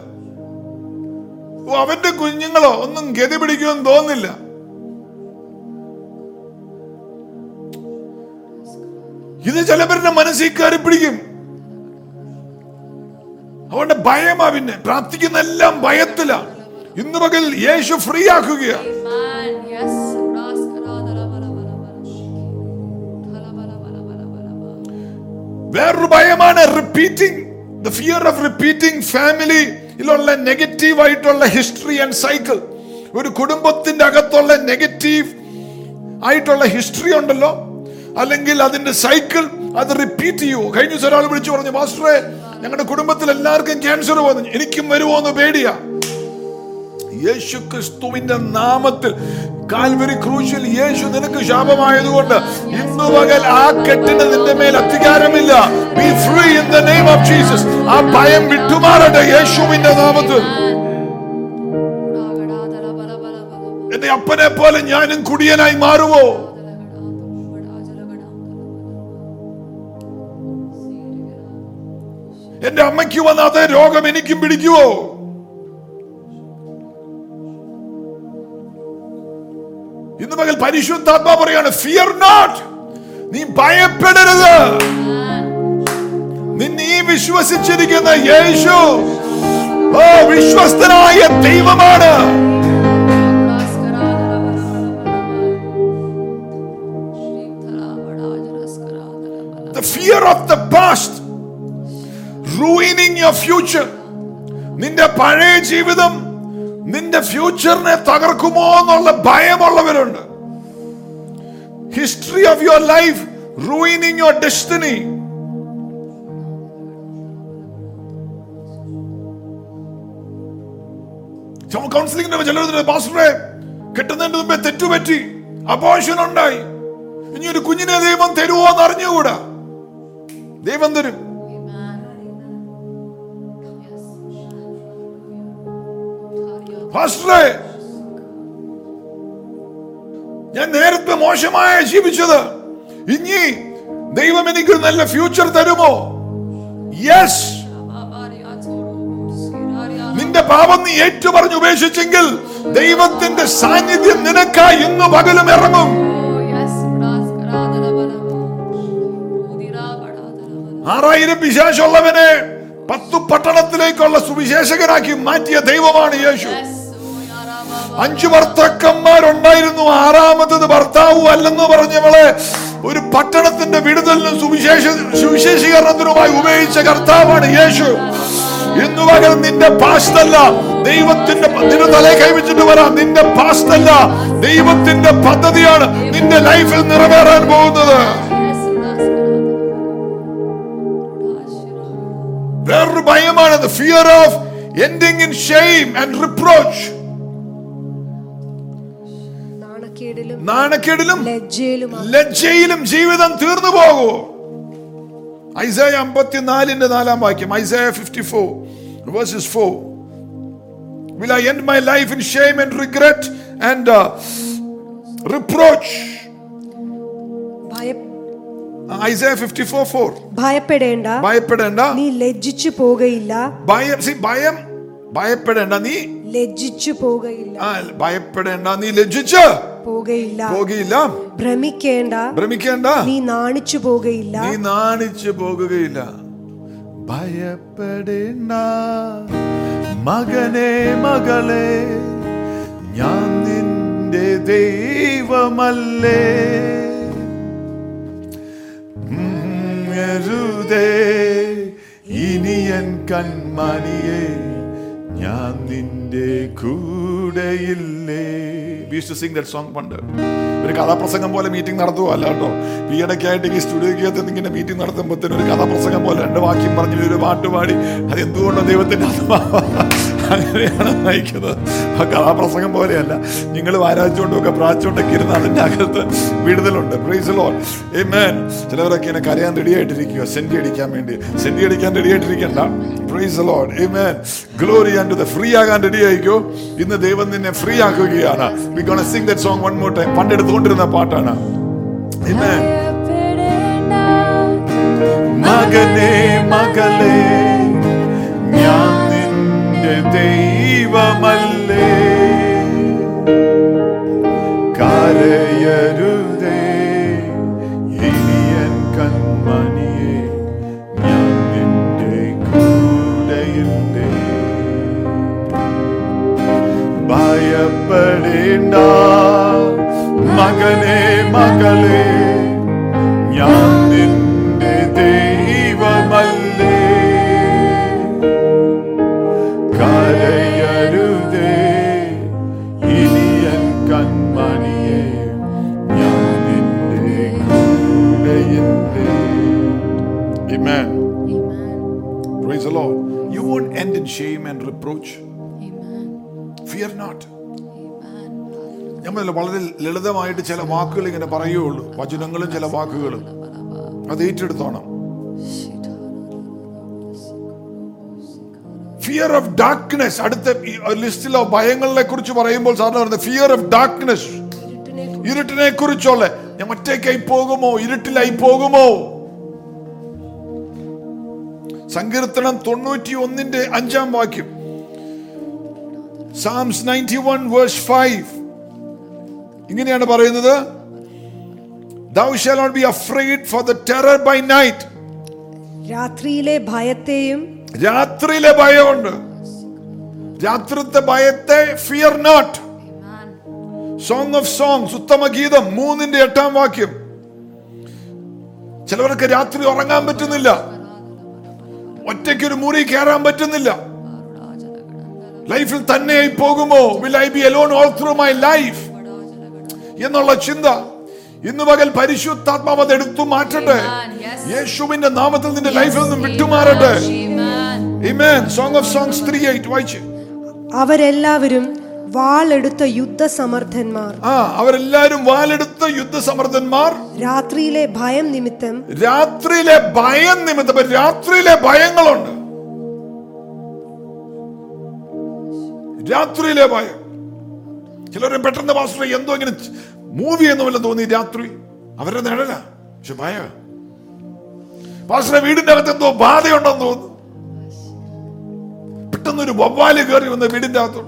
ഓ അവന്റെ കുഞ്ഞുങ്ങളോ ഒന്നും ഗതി പിടിക്കുമെന്ന് തോന്നുന്നില്ല. ഇത് ചിലവരുടെ മനസ്സിൽ കയറി പിടിക്കും. അവന്റെ ഭയമാ, പിന്നെ പ്രാർത്ഥിക്കുന്ന എല്ലാം ഭയത്തിലാണ്. ഇന്ന് പകൽ യേശു ഫ്രീ ആക്കുകയാണ്. വേറൊരു ഭയമാണ് repeating, the fear of repeating. ഫാമിലിയിലുള്ള നെഗറ്റീവായിട്ടുള്ള ഹിസ്റ്ററി ആൻഡ് സൈക്കിൾ, ഒരു കുടുംബത്തിന്റെ അകത്തുള്ള നെഗറ്റീവ് ആയിട്ടുള്ള ഹിസ്റ്ററി ഉണ്ടല്ലോ, അല്ലെങ്കിൽ അതിന്റെ സൈക്കിൾ, അത് റിപ്പീറ്റ് ചെയ്യൂ. കഴിഞ്ഞ ദിവസം ഒരാൾ വിളിച്ചു പറഞ്ഞു, മാസ്റ്ററെ ഞങ്ങളുടെ കുടുംബത്തിൽ എല്ലാവർക്കും ക്യാൻസർ വന്നു, എനിക്കും വരുമോ എന്ന് പേടിയാ. യേശു ക്രിസ്തുവിന്റെ നാമത്തിൽ കാൽവരി ക്രൂശിൽ യേശു നിനക്ക് ശാപമായതുകൊണ്ട് ഇന്ന് പകൽ ആ കെട്ടിന് നിന്റെ മേൽ അധികാരമില്ല. Be free in the name of Jesus. ആ ഭയം വിട്ടുമാറട്ടെ യേശുവിന്റെ നാമത്തിൽ. എന്റെ അപ്പനെ പോലെ ഞാനും കുടിയനായി മാറുവോ? എന്റെ അമ്മയ്ക്ക് വന്ന അതേ രോഗം എനിക്കും പിടിക്കുവോ? ഇന്ന് മകൾ പരിശുദ്ധാത്മാ പറയാണ്, ഫിയർ നോട്ട്, നീ ഭയപ്പെടരുത്. നീ വിശ്വസിച്ചിരിക്കുന്ന യേശു ഓ വിശ്വസ്തനായ ദൈവമാണ്. The fear of the past ruining your future. നിന്റെ പഴയ ജീവിതം നിന്റെ ഫ്യൂച്ചറിനെ തകർക്കുമോ എന്നുള്ള ഭയമുള്ളവരുണ്ട്. History of your life ruining your destiny. കൗൺസിലിംഗിന്റെ ചിലർ പാസ്റ്ററെ കിട്ടുന്നതിന് മുമ്പേ തെറ്റുപറ്റി, അബോർഷൻ ഉണ്ടായി, ഇനി ഒരു കുഞ്ഞിനെ ദൈവം തരുമോ എന്ന് അറിഞ്ഞുകൂടാ. ദൈവം തരും. പാസ്റ്ററെ ഞാൻ നേരത്തെ മോശമായ ജീവിച്ചത്, ഇനി ദൈവം എനിക്ക് നല്ല ഫ്യൂച്ചർ തരുമോ? യെസ്. നിന്റെ പാപം നീ ഏറ്റുപറഞ്ഞ് ഉപേക്ഷിച്ചെങ്കിൽ ദൈവത്തിന്റെ സാന്നിധ്യം നിനക്കായി ഇന്ന് പകലും ഇറങ്ങും. ആറായിരം പിശാചുള്ളവനെ 10 പട്ടണത്തിലേക്കുള്ള സുവിശേഷകനാക്കി മാറ്റിയ ദൈവമാണ് യേശു. 5 ഭർത്താക്കന്മാരുണ്ടായിരുന്നു, ആറാമത്തത് ഭർത്താവ് അല്ലെന്ന് പറഞ്ഞവളെ ഒരു പട്ടണത്തിന്റെ വിടുതലിനും സുവിശേഷീകരണത്തിനുമായി ഉപയോഗിച്ച കർത്താവാണ് യേശു. ഇന്നു പകൽ നിന്റെ പാസ്റ്റല്ല ദൈവത്തിന്റെ തലയെ കൈവച്ചിട്ട് വരാം. നിന്റെ പാസ്റ്റല്ല, ദൈവത്തിന്റെ പദ്ധതിയാണ് നിന്റെ ലൈഫിൽ നിറവേറാൻ പോകുന്നത്. വേറൊരു ഭയമാണ് the fear of ending in shame and reproach. നാണക്കേടിലും ലജ്ജയിലും ജീവിതം തീർന്നു പോകുമോ? ഐസായ 54ന്റെ 4-ാം വാക്യം, ഐസായ 54 verses 4. Will I end my life in shame and regret and reproach? Isaiah 54:4. ഭയപ്പെടേണ്ട, നീ ലജ്ജിച്ചു പോകയില്ല. ഭയപ്പെടേണ്ട, നീ ലജ്ജിച്ചു പോകയില്ല. ഭ്രമിക്കേണ്ട, നീ നാണിച്ചു പോകയില്ല. ഭയപ്പെടേണ്ട മകനേ, മകളെ, ഞാൻ നിന്റെ ദൈവമല്ലേ. ഇനി എൻ കൺമണിയെ, ഞാൻ നിന്റെ കൂടെയില്ലേ. We used to sing that song പണ്ട്. ഒരു കഥാപ്രസംഗം പോലെ മീറ്റിംഗ് നടത്തുവല്ല കേട്ടോ. ഈയിടയ്ക്കായിട്ട് ഈ സ്റ്റുഡിയോയ്ക്കകത്ത് ഇങ്ങനെ മീറ്റിംഗ് നടത്തുമ്പോഴത്തേനും ഒരു കഥാപ്രസംഗം പോലെ 2 വാക്യം പറഞ്ഞ് ഒരു പാട്ട് പാടി, അതെന്തുകൊണ്ടോ ദൈവത്തിൻ്റെ ആത്മാവ് അങ്ങനെയാണ് നയിക്കുന്നത്. ആ കഥാപ്രസംഗം പോലെയല്ല, നിങ്ങൾ വാരാച്ചുകൊണ്ടുമൊക്കെ പ്രാച്ചുകൊണ്ടൊക്കെ ഇരുന്ന് അതിൻ്റെ അകത്ത് വിടുതലുണ്ട്. Praise the Lord. ആമേൻ. ചിലവരൊക്കെ ഇങ്ങനെ കരയാൻ റെഡിയായിട്ടിരിക്കുക, സെൻറ്റി അടിക്കാൻ വേണ്ടി. സെൻറ്റി അടിക്കാൻ റെഡിയായിട്ടിരിക്കണ്ട. Praise the Lord. Amen. Glory and the. Free ആകാൻ റെഡിയായിക്കോ. ഇന്ന് ദൈവം നിന്നെ ഫ്രീ ആക്കുകയാണ്. We gonna sing that song one more time. പണ്ടെടുത്തുകൊണ്ടിരുന്ന പാട്ടാണ്. ആമേൻ. മകനേ മകളേ ഞാൻ നിന്റെ ദൈവമല്ലേ, കരയരുതേ ഇനിയൻ കൺമണിയേ ഞാൻ നിന്റെ കൂടെയുണ്ടേ, ഭയപ്പെടേണ്ട മകനേ മകളേ ഞാൻ നിന്റെ ദൈവമല്ലേ, കരയരുതേ ഇനിയൻ കൺമണിയേ ഞാൻ നിന്റെ കൂടെയുണ്ട്. Amen. Praise the Lord. You won't end in shame and reproach. Amen. Fear not. നമ്മൾ വളരെ ലളിതമായിട്ട് ചില വാക്കുകൾ ഇങ്ങനെ പറയുകയുള്ളൂ, വചനങ്ങളും ചില വാക്കുകളും. അത് ഏറ്റെടുത്തോണം. Fear of darkness. അടുത്ത ലിസ്റ്റിൽ ഭയങ്ങളെ കുറിച്ച് പറയുമ്പോൾ സാറിന് പറയുന്നത് ഫിയർ ഓഫ് ഡാർക്ക്നെസ്, ഇരുട്ടിനെ കുറിച്ചുള്ള. ഞാൻ ഒറ്റയ്ക്കായി പോകുമോ, ഇരുട്ടിലായി പോകുമോ? സങ്കീർത്തനം 91:5 Psalms 91:5 ഇങ്ങനെയാണ് പറയുന്നത്. Thou shalt not be afraid for the terror by night. രാത്രിയിലെ ഭയത്തെയും, രാത്രിയിലെ ഭയമുണ്ട്, രാത്രിത്തെ ഭയത്തെ fear not. Song of Songs ഉത്തമഗീതം 3:8 ചിലവർക്ക് രാത്രി ഉറങ്ങാൻ പറ്റുന്നില്ല, ഒറ്റയ്ക്ക് ഒരു മുറി കയറാൻ പറ്റുന്നില്ല. ലൈഫിൽ തന്നെയായി പോകുമോ, will I be alone all through my life എന്നുള്ള ചിന്ത ഇന്ന് പകൽ പരിശുദ്ധാത്മാവ് അതെടുത്തു മാറ്റട്ടെ. യേശുവിന്റെ നാമത്തിൽ നിന്റെ ലൈഫിൽ നിന്നും വിട്ടുമാറട്ടെ. ആമേൻ. Song of Songs 3:8 വായിച്ചു. അവരെല്ലാവരും വാളെടുത്ത യുദ്ധസമർത്ഥന്മാർ, അവരെല്ലാവരും വാളെടുത്ത യുദ്ധസമർത്ഥന്മാർ രാത്രിയിലെ ഭയം നിമിത്തം, രാത്രിയിലെ ഭയം നിമിത്തം. രാത്രിയിലെ ഭയങ്ങളുണ്ട്, രാത്രിയിലെ ഭയം. ചിലരും പെട്ടെന്ന് പാസ്റ്റർ എന്തോ ഇങ്ങനെ മൂവി എന്നുമല്ല തോന്നി രാത്രി, അവരുടെ നിഴല. പക്ഷെ ഭയ പാസ്റ്ററെ വീടിന്റെ അകത്ത് എന്തോ ബാധയുണ്ടെന്ന് തോന്നുന്നു. പെട്ടെന്നൊരു വവ്വാല് കയറി വന്ന് വീടിന്റെ അകത്തോട്ട്.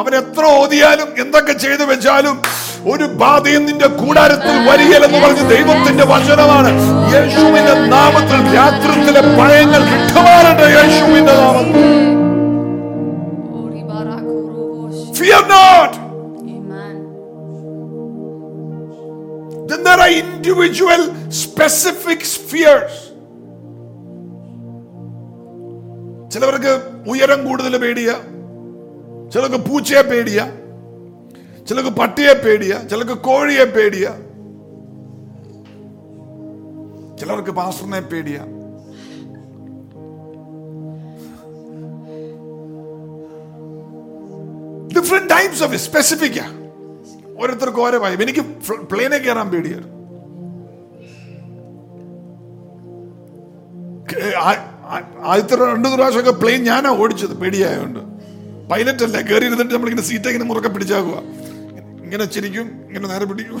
അവരെത്ര ഓതിയാലും എന്തൊക്കെ ചെയ്ത് വെച്ചാലും ഒരു ബാധയും നിന്റെ കൂടാരത്തിൽ വരികയില്ലെന്ന് പറഞ്ഞ് ദൈവത്തിന്റെ വചനമാണ്. യേശുവിന്റെ നാമത്തിൽ രാത്രിയിലെ ഭയങ്ങൾ വിട്ടുമാറട്ടെ. യേശുവിന്റെ നാമത്തിൽ fear not. Then there are individual specific fears. ചിലവർക്ക് ഉയരം കൂടുതൽ പേടിയ, ചിലർക്ക് പൂച്ചയെ പേടിയ, ചിലർക്ക് പട്ടിയെ പേടിയ, ചിലർക്ക് കോഴിയെ പേടിയ, ചിലർക്ക് പാസ്റ്ററിനെ പേടിയ. Different types of specific. ഓരോരുത്തർക്ക് ഓരോ ഭയം. എനിക്ക് പ്ലെയിനെ കയറാൻ പേടിയായിരുന്നു. ആദ്യത്തെ 2 പ്രാവശ്യമൊക്കെ പ്ലെയിൻ ഞാനാ ഓടിച്ചത്, പേടിയായോണ്ട്. പൈലറ്റ് അല്ല, കയറി ഇരുന്നിട്ട് നമ്മളിങ്ങനെ സീറ്റ് ഇങ്ങനെ മുറുക്കെ പിടിച്ചാക്കുക, ഇങ്ങനെ ചിരിക്കും, ഇങ്ങനെ നേരെ പിടിക്കും.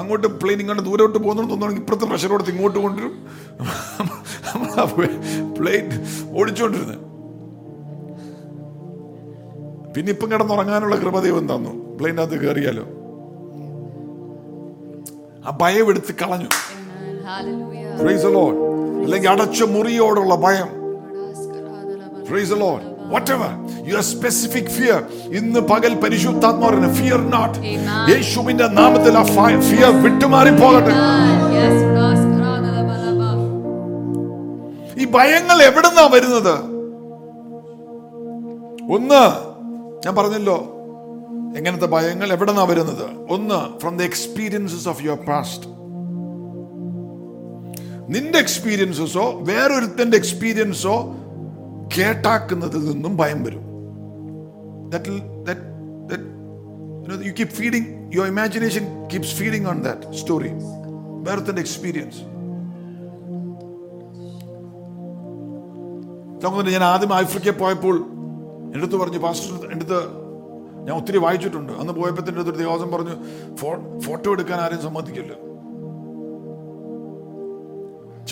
അങ്ങോട്ട് പ്ലെയിൻ ഇങ്ങോട്ട് ദൂരോട്ട് പോകുന്നു തോന്നുകയാണെങ്കിൽ ഇപ്പുറത്തെ പ്രഷർ കൊടുത്ത് ഇങ്ങോട്ട് കൊണ്ടുവരും. നമ്മളാ പ്ലെയിൻ ഓടിച്ചോണ്ടിരുന്നത്. പിന്നെ ഇപ്പം കിടന്നുറങ്ങാനുള്ള കൃപ ദൈവം തന്നു. പ്ലെയിനകത്ത് കയറിയാലോ ആ ഭയം എടുത്ത് കളഞ്ഞു. Praise the Lord. അല്ലെങ്കിൽ അടച്ച മുറിയോടുള്ള ഭയം. Praise the Lord. Whatever your specific fear, ഇന്ന് പകൽ പരിശുദ്ധാത്മാ പറയുന്നു, fear not. യേശുവിന്റെ നാമത്തിൽ ആ fear വിട്ടുമാറി പോകട്ടെ. ഈ ഭയങ്ങൾ എവിടുന്നാ വരുന്നത്? ഒന്ന്, ഞാൻ പറഞ്ഞല്ലോ എങ്ങനത്തെ ഭയങ്ങൾ എവിടുന്നാ വരുന്നത്. ഒന്ന്, from the experiences of your past. നിന്റെ എക്സ്പീരിയൻസസോ വേറൊരുത്തന്റെ എക്സ്പീരിയൻസോ കേട്ടാക്കുന്നതിൽ നിന്നും ഭയം വരും. You keep feeding, your imagination keeps feeding on that story, വേറൊരുത്തന്റെ എക്സ്പീരിയൻസ്. ഞാൻ ആദ്യം ആഫ്രിക്കയിൽ പോയപ്പോൾ എൻ്റെ അടുത്ത് പറഞ്ഞു, പാസ്റ്റർ എൻ്റെ അടുത്ത്, ഞാൻ ഒത്തിരി വായിച്ചിട്ടുണ്ട്, അന്ന് പോയപ്പോൾ എൻ്റെ അടുത്ത് ദേവാസം പറഞ്ഞു, ഫോട്ടോ എടുക്കാൻ ആരും സമ്മതിക്കില്ല.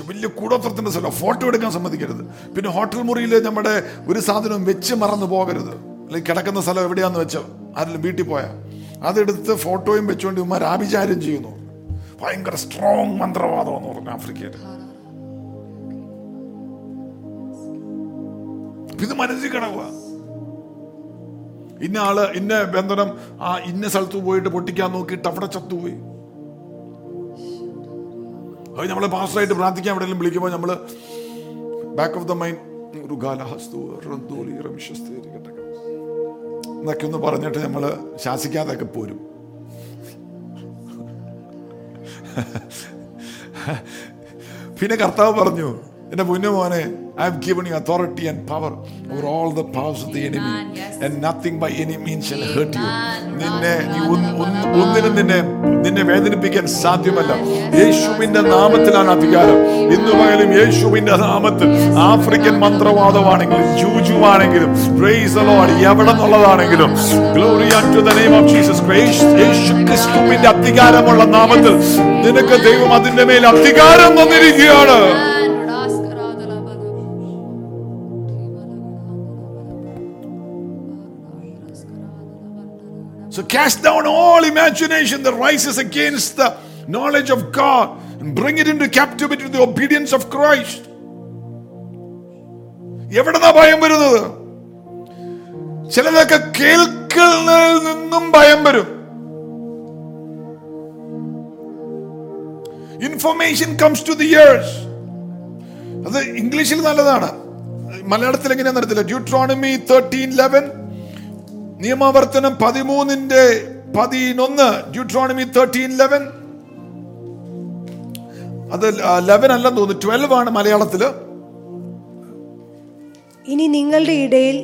വലിയ കൂടോത്രത്തിൻ്റെ സ്ഥലം, ഫോട്ടോ എടുക്കാൻ സമ്മതിക്കരുത്. പിന്നെ ഹോട്ടൽ മുറിയിൽ നമ്മുടെ ഒരു സാധനം വെച്ച് മറന്നു പോകരുത്, അല്ലെങ്കിൽ കിടക്കുന്ന സ്ഥലം എവിടെയാന്ന് വെച്ചോ ആരെങ്കിലും വീട്ടിൽ പോയാൽ അതെടുത്ത് ഫോട്ടോയും വെച്ചുകൊണ്ട് ഇവന്മാർ ആഭിചാരം ചെയ്യുന്നു. ഭയങ്കര സ്ട്രോങ് മന്ത്രവാദം എന്ന് പറഞ്ഞു ആഫ്രിക്കയിൽ. ഇത് മനസ്സിൽ കിടക്കുക. ഇന്ന ആള് ഇന്ന ബന്ധനം ആ ഇന്ന സ്ഥലത്ത് പോയിട്ട് പൊട്ടിക്കാൻ നോക്കിയിട്ട് അവിടെ ചത്തുപോയി. അത് നമ്മളെ പാസ്റ്ററായിട്ട് പ്രാർത്ഥിക്കാൻ എവിടെയെങ്കിലും വിളിക്കുമ്പോൾ നമ്മൾ ബാക്ക് ഓഫ് ദ മൈൻഡ് എന്നൊക്കെ ഒന്ന് പറഞ്ഞിട്ട് നമ്മൾ ശാസിക്കാതൊക്കെ പോരും. പിന്നെ കർത്താവ് പറഞ്ഞു, എന്റെ പൊന്നുമോനെ, I have given you authority and power over all the powers of the enemy, and nothing by any means shall hurt you. നിന്നെ വേദനിപ്പിക്കാൻ സാധ്യമല്ല. യേശുവിന്റെ നാമത്തിലാണ് അധികാരം. ഇന്ന് പകലും യേശുവിന്റെ നാമത്തിൽ ആഫ്രിക്കൻ മന്ത്രവാദമാണെങ്കിലും ജൂജുവാണെങ്കിലും എവിടെ നിന്നുള്ളതാണെങ്കിലും glory to the name of Jesus Christ, യേശു ക്രിസ്തുവിന്റെ അധികാരമുള്ള നാമത്തിൽ നിനക്ക് ദൈവം അതിന്റെ മേൽ അധികാരം തന്നിരിക്കുകയാണ്. So cast down all imagination that rises against the knowledge of God and bring it into captivity to the obedience of Christ. എവിടുന്നാ ഭയം വരുന്നത്? ചിലതൊക്കെ കേൾക്കുന്നതിൽ നിന്നും ഭയം വരും. Information comes to the ears. അത് ഇംഗ്ലീഷിൽ നല്ലതാണ്, മലയാളത്തിൽ എങ്ങനെയാണെന്ന് അറിയില്ല. Deuteronomy 13:11, നിയമാവർത്തനം 13:11, Deuteronomy 13:11, അത് 11 അല്ലെന്ന് തോന്നുന്നു, 12 ആണ് മലയാളത്തില്. ഇനി നിങ്ങളുടെ ഇടയിൽ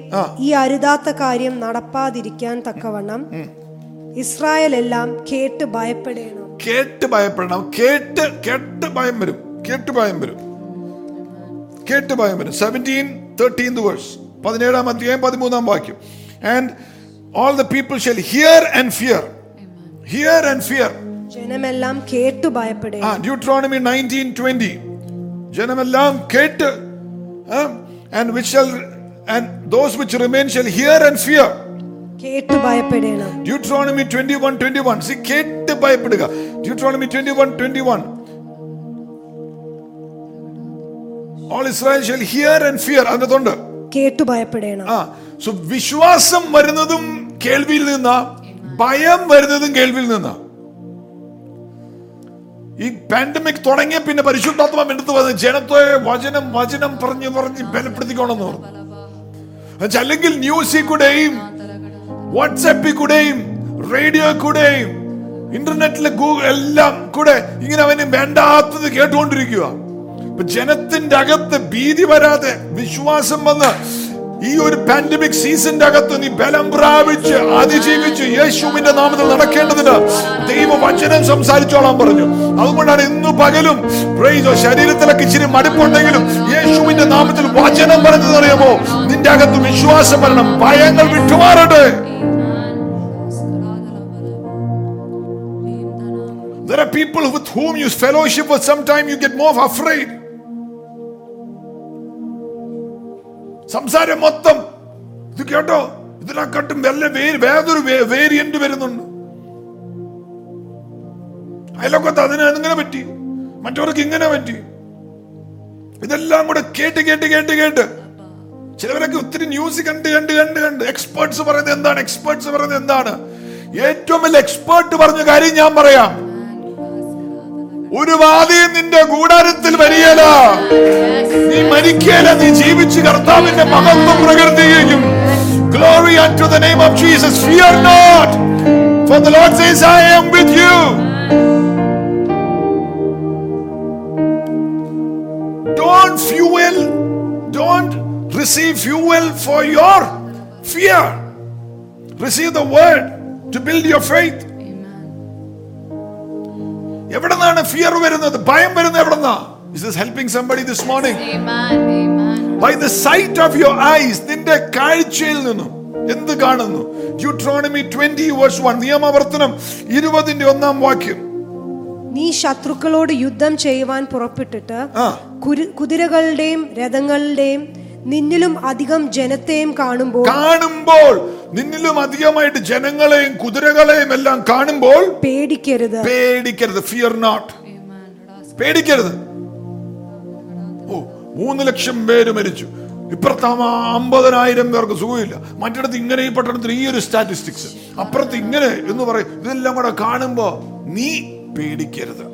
ഈ അരുതാത്ത കാര്യം നടപ്പാതിരിക്കാൻ തക്കവണ്ണം ഇസ്രായേൽ എല്ലാം കേട്ട് ഭയപ്പെടണം. കേട്ട് ഭയം വരും 17:13 verse, 17th verse 13th വാക്യം. And all the people shall hear and fear. Amen. Hear and fear. Janamellam kettu bayapadey. Deuteronomy 19:20. Janamellam kettu and which shall and those which remain shall hear and fear. Kettu bayapadena. Deuteronomy 21:21. See, kettu bayapaduga. Deuteronomy 21:21. All Israel shall hear and fear. Anadonda. കേട്ടു ഭയപ്പെടണം. So വിശ്വാസം വരുന്നതും കേൾവിയിൽ നിന്നാ, ഭയം വരുന്നതും കേൾവിയിൽ നിന്നാ. ഈ pandemic തുടങ്ങിയ പിന്നെ പരിശുദ്ധാത്മാവ് എടുത്ത് വന്നത് ജനത്തെ വചനം വചനം പറഞ്ഞു പറഞ്ഞ് ബലപ്പെടുത്തിക്കോണെന്ന് പറഞ്ഞു. അല്ലെങ്കിൽ ന്യൂസിൽ കൂടെയും വാട്സാപ്പിൽ കൂടെയും റേഡിയോ കൂടെയും ഇന്റർനെറ്റിലെ ഗൂഗിൾ എല്ലാം കൂടെ ഇങ്ങനെ അവന് വേണ്ടാത്തത് കേട്ടുകൊണ്ടിരിക്കുക. ജനത്തിന്റെ അകത്ത് ഭീതി വരാതെ വിശ്വാസം വന്ന് ഈ ഒരു പാൻഡമിക് സീസന്റെ അകത്ത് നീ ബലം പ്രാപിച്ച് അതിജീവിച്ച് യേശുവിന്റെ നാമത്തിൽ നടക്കേണ്ടതിന് ദൈവവചനം സംസാരിച്ചോളാൻ പറഞ്ഞു. അതുകൊണ്ടാണ് ഇന്ന് പകലും ശരീരത്തിലൊക്കെ ഇച്ചിരി മടുപ്പുണ്ടെങ്കിലും യേശുവിന്റെ നാമത്തിൽ വചനം പറഞ്ഞതറിയുമോ, നിന്റെ അകത്ത് വിശ്വാസം വരണം, ഭയങ്ങൾ വിട്ടുമാറട്ടെ. There are people with whom you fellowship with, sometime you get more afraid. സംസാരം മൊത്തം ഇത് കേട്ടോ, ഇതിനെക്കാട്ടും വേറൊരു വേരിയന്റ് വരുന്നുണ്ട്, അതിലൊക്കെ അതിന് അങ്ങനെ പറ്റി, മറ്റവർക്ക് ഇങ്ങനെ പറ്റി, ഇതെല്ലാം കൂടെ കേട്ട് കേട്ട് കേട്ട് കേട്ട് ചിലവരൊക്കെ ഒത്തിരി ന്യൂസ് കണ്ട് കണ്ട് കണ്ട് കണ്ട് എക്സ്പേർട്സ് പറയുന്നത് എന്താണ്, എക്സ്പേർട്സ് പറയുന്നത് എന്താണ്? ഏറ്റവും വലിയ എക്സ്പേർട്ട് പറഞ്ഞ കാര്യം ഞാൻ പറയാം, ഒരു വാദി നിന്റെ കൂടാരത്തിൽ വരികയില്ല, നീ മരിക്കുകയില്ല, നീ ജീവിച്ച് കർത്താവിന്റെ മഹത്വം പ്രകീർത്തിക്കും. Glory unto the name of Jesus. Fear not, for the Lord says, I am with you. Don't receive fuel for your fear. Receive the word to build your faith. Eവിടെ നിന്നാണ് ഫിയർ വരുന്നത്, ഭയം വരുന്നത് എവിടെ നിന്നാണ്? Is this helping somebody this morning? Amen, amen. By the sight of your eyes, നിന്റെ കാഴ്ചയിൽ നിന്നും എന്ത് കാണുന്നു? Deuteronomy 20 verse 1, നിയമവർത്തനം 20ന്റെ 1ാം വാക്യം. നീ ശത്രുക്കളോട് യുദ്ധം ചെയ്യുവാൻ പുറപ്പെട്ടിട്ട് കുതിരകളുടെയും രഥങ്ങളുടെയും നിന്നിലും അധികം ജനത്തെയും കാണുമ്പോൾ നിന്നിലും അധികമായിട്ട് ജനങ്ങളെയും കുതിരകളെയും എല്ലാം കാണുമ്പോൾ പേടിക്കരുത്, പേടിക്കരുത്. Fear not, പേടിക്കരുത്. ഓ, 3 ലക്ഷം പേര് മരിച്ചു, ഇപ്പുറത്ത് 50,000 പേർക്ക് സുഖമില്ല, മറ്റിടത്ത് ഇങ്ങനെ, ഈ പട്ടണത്തിൽ ഈ ഒരു സ്റ്റാറ്റിസ്റ്റിക്സ്, അപ്പുറത്ത് ഇങ്ങനെ എന്ന് പറയും. ഇതെല്ലാം കൂടെ കാണുമ്പോ നീ പേടിക്കരുത്.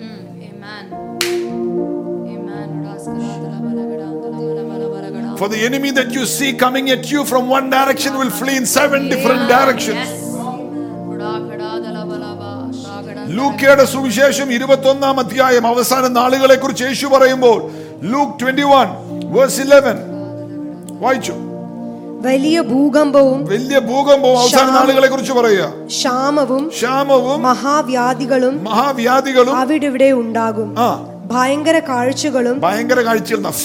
For the enemy that you see coming at you from one direction will flee in 7 different directions. ലൂക്കയുടെ സുവിശേഷം 21ാം അധ്യായം അവസാന നാളുകളെക്കുറിച്ച് യേശു പറയുമ്പോൾ ലൂക്ക് 21 verse 11 വായിച്ചു. വലിയ ഭൂകമ്പവും അവസാന നാളുകളെക്കുറിച്ച് പറയുക. ക്ഷാമവും മഹാവ്യാധികളും അവിടെ ഇവിടെ ഉണ്ടാകും. ഭയങ്കര കാഴ്ചകളും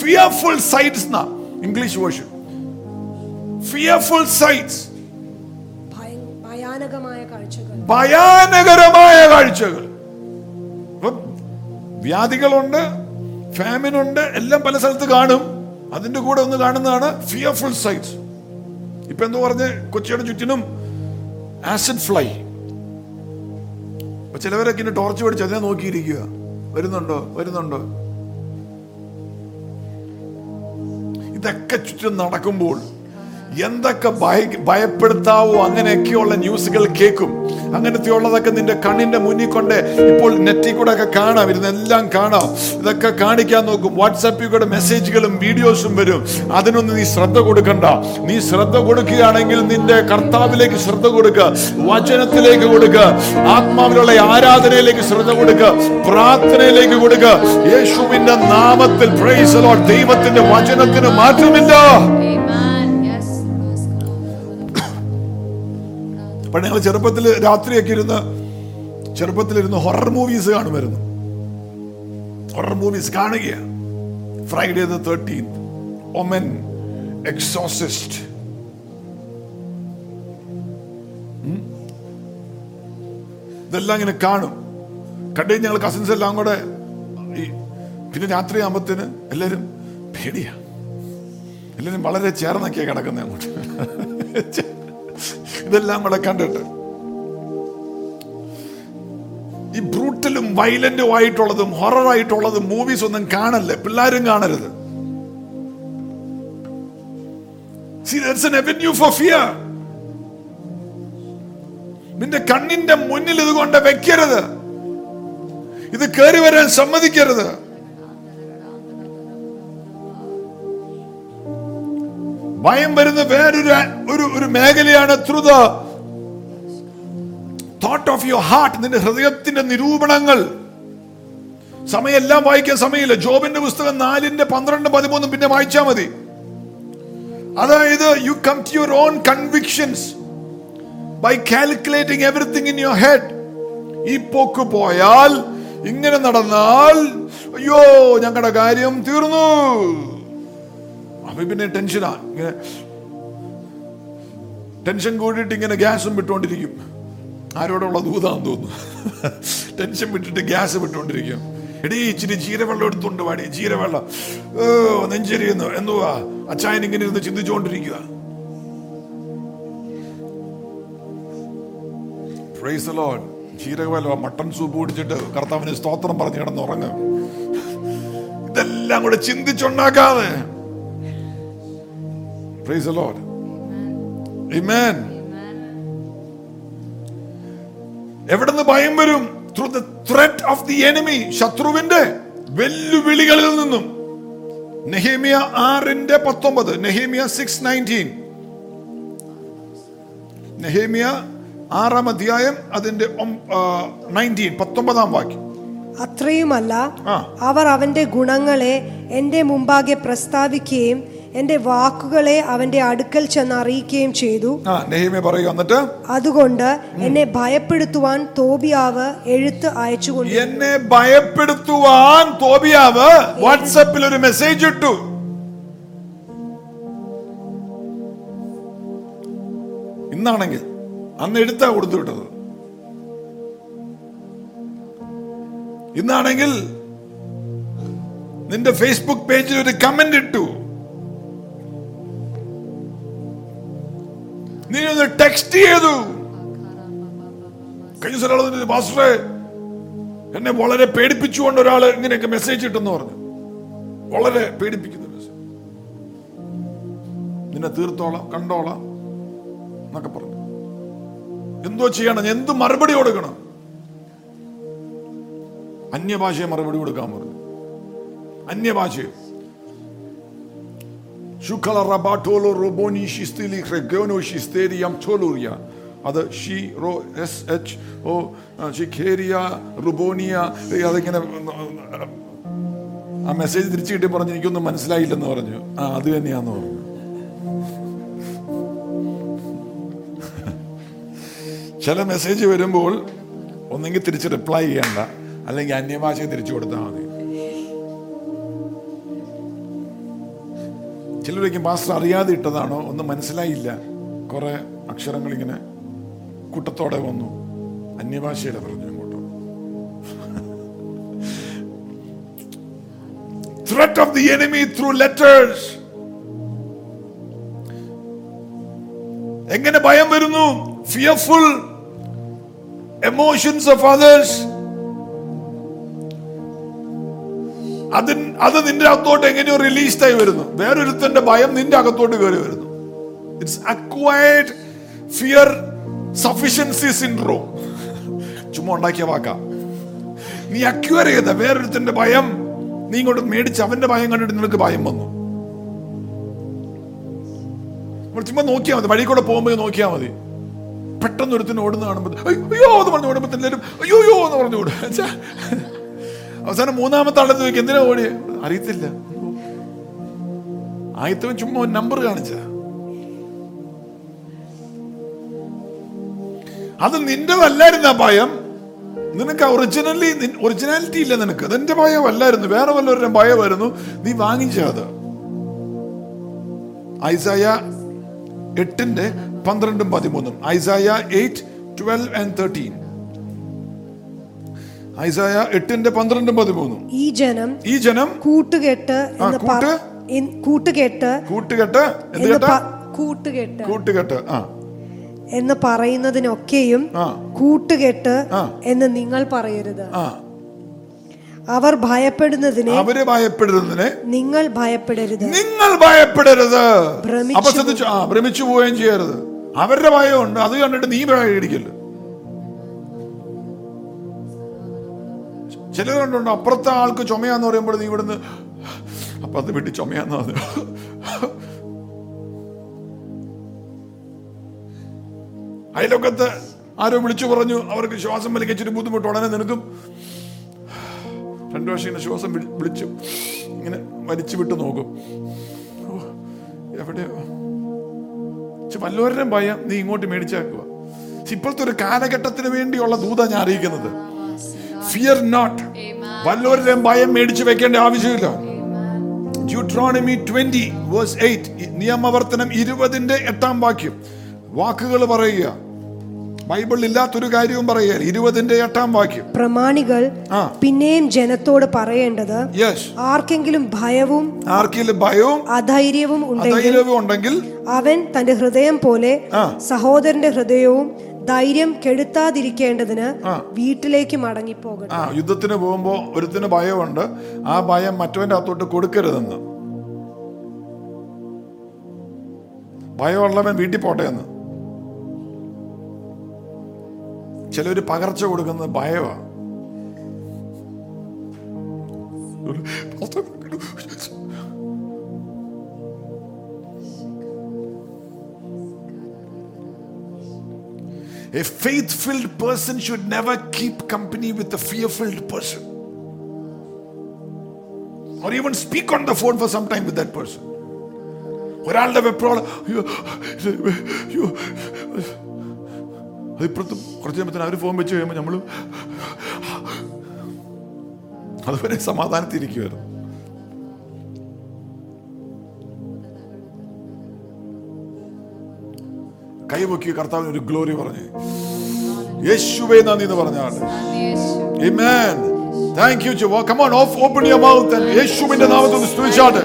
fearful sights na English version, fearful sights, ഭയാനകരമായ കാഴ്ചകൾ. വ്യാധികളുണ്ട്, ഫാമിൻ ഉണ്ട്, എല്ലാം പല സ്ഥലത്ത് കാണും. അതിന്റെ കൂടെ ഒന്ന് കാണുന്നതാണ് fearful sights. ഇപ്പൊ എന്ന് പറഞ്ഞ കൊച്ചിയുടെ ചുറ്റിനും ആസിഡ് ഫ്ലൈ, ചിലവരൊക്കെ ഇനി ടോർച്ച് പിടിച്ച് അതിനെ നോക്കിയിരിക്കുക, വരുന്നുണ്ടോ. ഇതൊക്കെ ചുറ്റും നടക്കുമ്പോൾ എന്തൊക്കെ ഭയപ്പെടുത്താവോ അങ്ങനെയൊക്കെയുള്ള ന്യൂസുകൾ കേൾക്കും. അങ്ങനത്തെ ഉള്ളതൊക്കെ നിന്റെ കണ്ണിന്റെ മുന്നിൽ കൊണ്ട് ഇപ്പോൾ നെറ്റിൽ കൂടെ ഒക്കെ കാണാം, ഇരുന്നെല്ലാം കാണാം. ഇതൊക്കെ കാണിക്കാൻ നോക്കും. വാട്സാപ്പിൽ കൂടെ മെസ്സേജുകളും വീഡിയോസും വരും. അതിനൊന്നും നീ ശ്രദ്ധ കൊടുക്കണ്ട. നീ ശ്രദ്ധ കൊടുക്കുകയാണെങ്കിൽ നിന്റെ കർത്താവിലേക്ക് ശ്രദ്ധ കൊടുക്കുക, വചനത്തിലേക്ക് കൊടുക്കുക, ആത്മാവിലുള്ള ആരാധനയിലേക്ക് ശ്രദ്ധ കൊടുക്കുക, പ്രാർത്ഥനയിലേക്ക് കൊടുക്കുക. യേശുവിന്റെ നാമത്തിൽ പ്രൈസ് ദി ലോർഡ്. ദൈവത്തിന്റെ വചനത്തിന് മാറ്റമില്ല. പണ്ട് ഞങ്ങൾ ചെറുപ്പത്തിൽ രാത്രിയൊക്കെ ചെറുപ്പത്തിലിരുന്ന് ഹൊറർ മൂവീസ് കാണുമായിരുന്നു. ഹൊറർ മൂവീസ് കാണുകയാണ്. Friday the 13th, Omen, Exorcist, ഇതെല്ലാം ഇങ്ങനെ കാണും. കണ്ടുകഴിഞ്ഞ് ഞങ്ങൾ കസിൻസ് എല്ലാം കൂടെ പിന്നെ രാത്രിയാകുമ്പത്തിന് എല്ലാവരും പേടിയാ, എല്ലാവരും വളരെ ചേർന്നൊക്കെയാണ് കിടക്കുന്നത്. അങ്ങോട്ട് ഇതെല്ലാം കൂടെ കണ്ടിട്ട് ഈ ബ്രൂട്ടലും വയലന്റും ആയിട്ടുള്ളതും ഹൊററായിട്ടുള്ളതും മൂവീസ് ഒന്നും കാണല്ലേ, പിള്ളേരും കാണരുത്. See, that's an avenue for fear. നിന്റെ കണ്ണിന്റെ മുന്നിൽ ഇതുകൊണ്ട് വെക്കരുത്, ഇത് കയറി വരാൻ സമ്മതിക്കരുത്. ഭയം വരുന്ന വേറൊരു മേഖലയാണ് through the thought of your heart, നിന്റെ ഹൃദയത്തിന്റെ നിരൂപണങ്ങൾ. സമയെല്ലാം വായിക്കാൻ സമയമില്ല. ജോബിന്റെ പുസ്തകം 4:12-13 പിന്നെ വായിച്ചാൽ മതി. അതായത് you come to your own convictions by calculating everything in your head. ഈ പോക്ക് പോയാൽ, ഇങ്ങനെ നടന്നാൽ, അയ്യോ ഞങ്ങളുടെ കാര്യം തീർന്നു, പിന്നെ ടെൻഷനാണ്. ഇങ്ങനെ ടെൻഷൻ കൂടിയിട്ട് ഇങ്ങനെ ഗ്യാസും വിട്ടുകൊണ്ടിരിക്കും. ആരോടുള്ള ദൂതാന്ന് തോന്നുന്നു. ടെൻഷൻ വിട്ടിട്ട് ഗ്യാസ് വിട്ടുകൊണ്ടിരിക്കും. എടീ ഇച്ചിരി ജീരവെള്ളം എടുത്തുകൊണ്ട് വാടി, ജീരവെള്ളം, നെഞ്ചെരിയുന്നു, എന്തുവാ അച്ചായൻ ഇങ്ങനെ ഇരുന്ന് ചിന്തിച്ചുകൊണ്ടിരിക്കുക. Praise the Lord. ജീരകവെള്ളം മട്ടൺ സൂപ്പ് കുടിച്ചിട്ട് കർത്താവിന് സ്തോത്രം പറഞ്ഞ് കിടന്നുറങ്ങും. ഇതെല്ലാം കൂടെ ചിന്തിച്ചുണ്ടാക്കാതെ Praise the Lord. Amen. എവിടുന്ന് ഭയം വരും? Through the threat of the enemy, ശത്രുവിന്റെ വെല്ലുവിളികളിൽ നിന്നും. നെഹേമിയ 6:19, നെഹേമിയ 6:19, നെഹേമിയ 6-ാം അധ്യായം അതിന്റെ 19-ാം വാക്യം. അത്രയുമല്ല, അവർ അവന്റെ ഗുണങ്ങളെ എന്റെ മുമ്പാകെ പ്രസ്താവിക്കുകയും എന്റെ വാക്കുകളെ അവന്റെ അടുക്കൽ ചെന്ന് അറിയിക്കുകയും ചെയ്തു. അതുകൊണ്ട് എന്നെ ഭയപ്പെടുത്തുവാൻ തോബിയാവ് എഴുത്ത് അയച്ചുകൊണ്ട് എന്നെ ഭയപ്പെടുത്തുവാൻ തോബിയാവ് വാട്സാപ്പിൽ ഒരു മെസ്സേജ് ഇട്ടു. ഇന്നാണെങ്കിൽ അന്ന് എഴുത്താ കൊടുത്തു വിട്ടത്, ഇന്നാണെങ്കിൽ നിന്റെ ഫേസ്ബുക്ക് പേജിൽ ഒരു കമന്റ് ഇട്ടു, നീ ഒന്ന് ടെക്സ്റ്റ് ചെയ്തു. കഴിഞ്ഞ ഒരാൾ പാസ്റ്ററെ എന്നെ വളരെ പേടിപ്പിച്ചുകൊണ്ട് ഒരാൾ ഇങ്ങനെയൊക്കെ മെസ്സേജ് ഇട്ടെന്ന് പറഞ്ഞു. വളരെ പേടിപ്പിക്കുന്ന മെസ്സേജ്, നിന്നെ തീർത്തോളാം കണ്ടോളാം എന്നൊക്കെ പറഞ്ഞു. എന്തോ ചെയ്യണം, എന്ത് മറുപടി കൊടുക്കണം? അന്യഭാഷയെ മറുപടി കൊടുക്കാൻ പറഞ്ഞു. അന്യഭാഷയെ അത് അതിങ്ങനെ ആ മെസ്സേജ് തിരിച്ചു കിട്ടി പറഞ്ഞു എനിക്കൊന്നും മനസ്സിലായില്ലെന്ന് പറഞ്ഞു. ആ അത് തന്നെയാന്ന് പറഞ്ഞു. ചില മെസ്സേജ് വരുമ്പോൾ ഒന്നെങ്കിൽ തിരിച്ച് റിപ്ലൈ ചെയ്യണ്ട, അല്ലെങ്കിൽ അന്യഭാഷയെ തിരിച്ചു കൊടുത്താൽ മതി. ചിലരേക്കും പാസ്റ്റർ അറിയാതെ ഇട്ടതാണോ ഒന്നും മനസ്സിലായില്ല, കുറെ അക്ഷരങ്ങൾ ഇങ്ങനെ കൂട്ടത്തോടെ വന്നു, അന്യഭാഷയിലെ പറഞ്ഞു ഇങ്ങോട്ടോ. Threat of the enemy through letters. എങ്ങനെ ഭയം വരുന്നു? Fearful emotions of others. അത് നിന്റെ അകത്തോട്ട് എങ്ങനെയോ റിലീസ്ഡായി വരുന്നു. വേറൊരുത്തന്റെ ഭയം നിന്റെ അകത്തോട്ട് കയറി വരുന്നു. It's acquired fear sufficiency syndrome. ചുമ്മാ ഉണ്ടാക്കിയ വാക്കാ. നീ അക്വയർ ചെയ്ത വേറൊരുത്തന്റെ ഭയം നീ ഇങ്ങോട്ട് മേടിച്ച് അവന്റെ ഭയം കണ്ടിട്ട് നിനക്ക് ഭയം വന്നു. ചുമ്മാ നോക്കിയാൽ മതി, വഴി കൂടെ പോകുമ്പോൾ നോക്കിയാൽ മതി. പെട്ടെന്ന് ഒരുത്തിന് ഓടുന്ന കാണുമ്പോൾ അയ്യോ എന്ന് പറഞ്ഞു ഓടുമ്പോൾ എല്ലാവരും അയ്യോയ്യോ എന്ന് പറഞ്ഞു ഓടുക. അവസാനം മൂന്നാമത്തെ ആളെന്ന് ചോദിക്കും എന്തിനാ ഓടിയെ? അറിയത്തില്ല. ആദ്യത്തെ ചുമ്മാ ഒരു നമ്പർ കാണിച്ച. അത് നിന്റെ അല്ലായിരുന്നു ആ ഭയം. നിനക്ക് ഒറിജിനാലിറ്റി ഇല്ല, നിനക്ക് നിന്റെ ഭയം അല്ലായിരുന്നു, വേറെ വല്ലവരുടെ ഭയമായിരുന്നു നീ വാങ്ങിച്ചത്. ഐസായ 8:12-13, ഐസായ 8:12-13, ഐസായ 8:12-13. ഈ ജനം കൂട്ടുകെട്ട് എന്ന് പറയുന്നതിനൊക്കെയും കൂട്ടുകെട്ട് എന്ന് നിങ്ങൾ പറയരുത്. അവർ ഭയപ്പെടുന്നതിനെ നിങ്ങൾ ഭയപ്പെടരുത്. ഭ്രമിച്ചു പോവുകയും ചെയ്യരുത്. അവരുടെ ഭയമുണ്ട്, അത് കണ്ടിട്ട് നീ പേടിക്കല്ലോ. ചിലരുണ്ടോ അപ്പുറത്തെ ആൾക്ക് ചുമയാന്ന് പറയുമ്പോൾ നീ ഇവിടുന്ന് അപ്പുറത്ത് വീട്ടിൽ ചുമയാന്ന് പറഞ്ഞു. അയലൊക്കത്ത് ആരോ വിളിച്ചു പറഞ്ഞു അവർക്ക് ശ്വാസം വലിച്ചിട്ട് ബുദ്ധിമുട്ട്, ഉടനെ നിനക്കും 2 പ്രാവശ്യം ഇങ്ങനെ ശ്വാസം വിളിച്ചു ഇങ്ങനെ വലിച്ചു വിട്ട് നോക്കും. എവിടെയോ വല്ലവരുടെയും ഭയം നീ ഇങ്ങോട്ട് മേടിച്ചേക്കുക. ഇപ്പോഴത്തെ ഒരു കാലഘട്ടത്തിന് വേണ്ടിയുള്ള ദൂത ഞാൻ അറിയിക്കുന്നത്, fear not. വല്ലവരുടെയും ഭയം മേടിച്ചു വെക്കേണ്ട ആവശ്യമില്ല. Deuteronomy 20:8, നിയമവർത്തനം 20:8 വാക്യം. വാക്കുകൾ പറയുക, ബൈബിളിൽ ഇല്ലാത്തൊരു കാര്യവും പറയുക. 20:8 വാക്യം. പ്രമാണികൾ പിന്നെയും ജനത്തോട് പറയേണ്ടത്, ആർക്കെങ്കിലും ഭയവും അധൈര്യവും ഉണ്ടെങ്കിൽ അവൻ തന്റെ ഹൃദയം പോലെ സഹോദരന്റെ ഹൃദയവും ധൈര്യം കെടുത്താതിരിക്കേണ്ടതിന് വീട്ടിലേക്ക് മടങ്ങിപ്പോകണം. യുദ്ധത്തിന് പോകുമ്പോ ഒരുത്തിന് ഭയമുണ്ട്, ആ ഭയം മറ്റവന്റെ അകത്തോട്ട് കൊടുക്കരുതെന്ന്. ഭയമുള്ളവൻ വീട്ടിൽ പോട്ടെ എന്ന്. ചിലർ പകർച്ച കൊടുക്കുന്നത് ഭയമാണ്. A faith-filled person should never keep company with a fear-filled person. Or even speak on the phone for some time with that person. ഒരാളുടെ വെപ്രോളം അതിപ്പുറത്തും കുറച്ച് കഴിയുമ്പോൾ അവർ ഫോൺ വെച്ച് കഴിയുമ്പോൾ നമ്മൾ അതുവരെ സമാധാനത്തിരിക്കുമായിരുന്നു. കൈവക്കി കർത്താവിന് ഒരു ഗ്ലോറി പറഞ്ഞു, യേശുവേ നന്ദി എന്ന് പറഞ്ഞാണ്. ആമേൻ. Thank you Jehovah. Come on, open your mouth and യേശുവിന്റെ നാമത്തിൽ ഒന്ന് സ്തുതിച്ചാട്ടെ.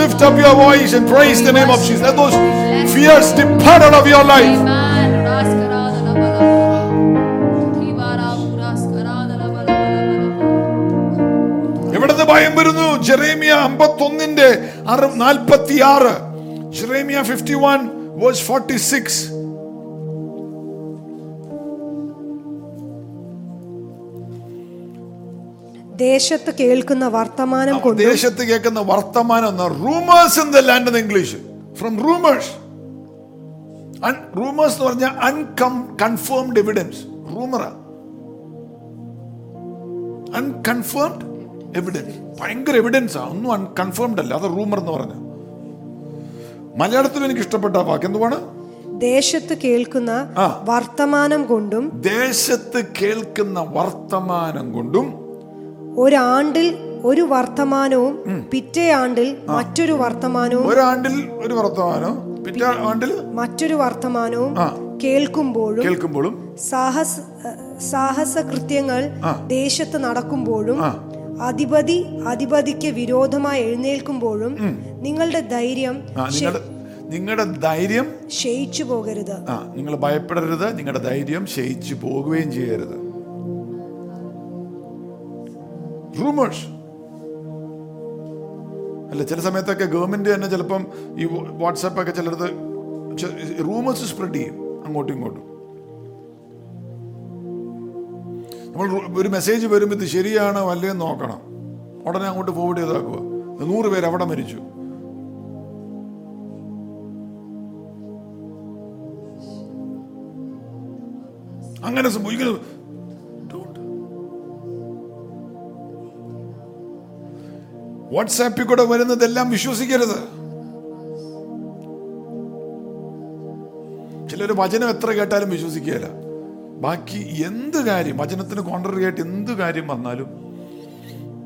Lift up your voice and praise the name of Jesus. Let those fears depart out of your life. എവിടുന്ന് ഭയം വരുന്നു? ജെറേമിയ 51-ന്റെ 46, ജെറേമിയ 51 verse 46. ദേശത്ത് കേൾക്കുന്ന വർത്തമാനം കൊണ്ട്, ദേശത്ത് കേൾക്കുന്ന വർത്തമാനം എന്ന rumours in the land in English, from rumours. Rumours എന്ന് പറഞ്ഞാൽ അൺകൺഫേംഡ് എവിഡൻസ്. റൂമറാ, അൺകൺഫേംഡ് എവിഡൻസ്. ഭയങ്കര എവിഡൻസാ, ഒന്നും അൺകൺഫേംഡ് അല്ല. അത് റൂമർ എന്ന് പറഞ്ഞാൽ മലയാളത്തിൽ എനിക്ക് ഇഷ്ടപ്പെട്ട വാക്ക് എന്തുവാണ്? ദേശത്ത് കേൾക്കുന്ന വർത്തമാനം കൊണ്ടും, ദേശത്ത് കേൾക്കുന്ന വർത്തമാനം കൊണ്ടും ഒരാണ്ടിൽ ഒരു വർത്തമാനവും പിറ്റേ ആണ്ടിൽ മറ്റൊരു വർത്തമാനവും, ഒരാണ്ടിൽ ഒരു വർത്തമാനവും പിറ്റേ ആണ്ടിൽ മറ്റൊരു വർത്തമാനവും കേൾക്കുമ്പോഴും സാഹസകൃത്യങ്ങൾ ദേശത്ത് നടക്കുമ്പോഴും അധിപതിക്ക് വിരോധമായി എഴുന്നേൽക്കുമ്പോഴും നിങ്ങളുടെ ധൈര്യം ക്ഷയിച്ചു പോകരുത്. നിങ്ങൾ ഭയപ്പെടരുത്, നിങ്ങളുടെ ധൈര്യം ക്ഷയിച്ചു പോകുകയും ചെയ്യരുത്. റൂമേഴ്സ് അല്ല, ചില സമയത്തൊക്കെ ഗവൺമെന്റ് തന്നെ ചിലപ്പം ഈ വാട്സാപ്പ് ഒക്കെ ചിലടത്ത് റൂമേഴ്സ് സ്പ്രെഡ് ചെയ്യും അങ്ങോട്ടും ഇങ്ങോട്ടും. നമ്മൾ ഒരു മെസ്സേജ് വരും, ഇത് ശരിയാണോ അല്ലേന്ന് നോക്കണം, ഉടനെ അങ്ങോട്ട് ഫോർവേഡ് ചെയ്താക്കുക. 100 പേര് അവിടെ മരിച്ചു. അങ്ങനെ സംഭവിക്കുന്നത് വാട്സാപ്പിൽ കൂടെ വരുന്നതെല്ലാം വിശ്വസിക്കരുത്. ചിലർ വചനം എത്ര കേട്ടാലും വിശ്വസിക്കുകയില്ല. ബാക്കി എന്ത് കാര്യം, വചനത്തിന് കോൺട്രറി ആയിട്ട് എന്ത് കാര്യം വന്നാലും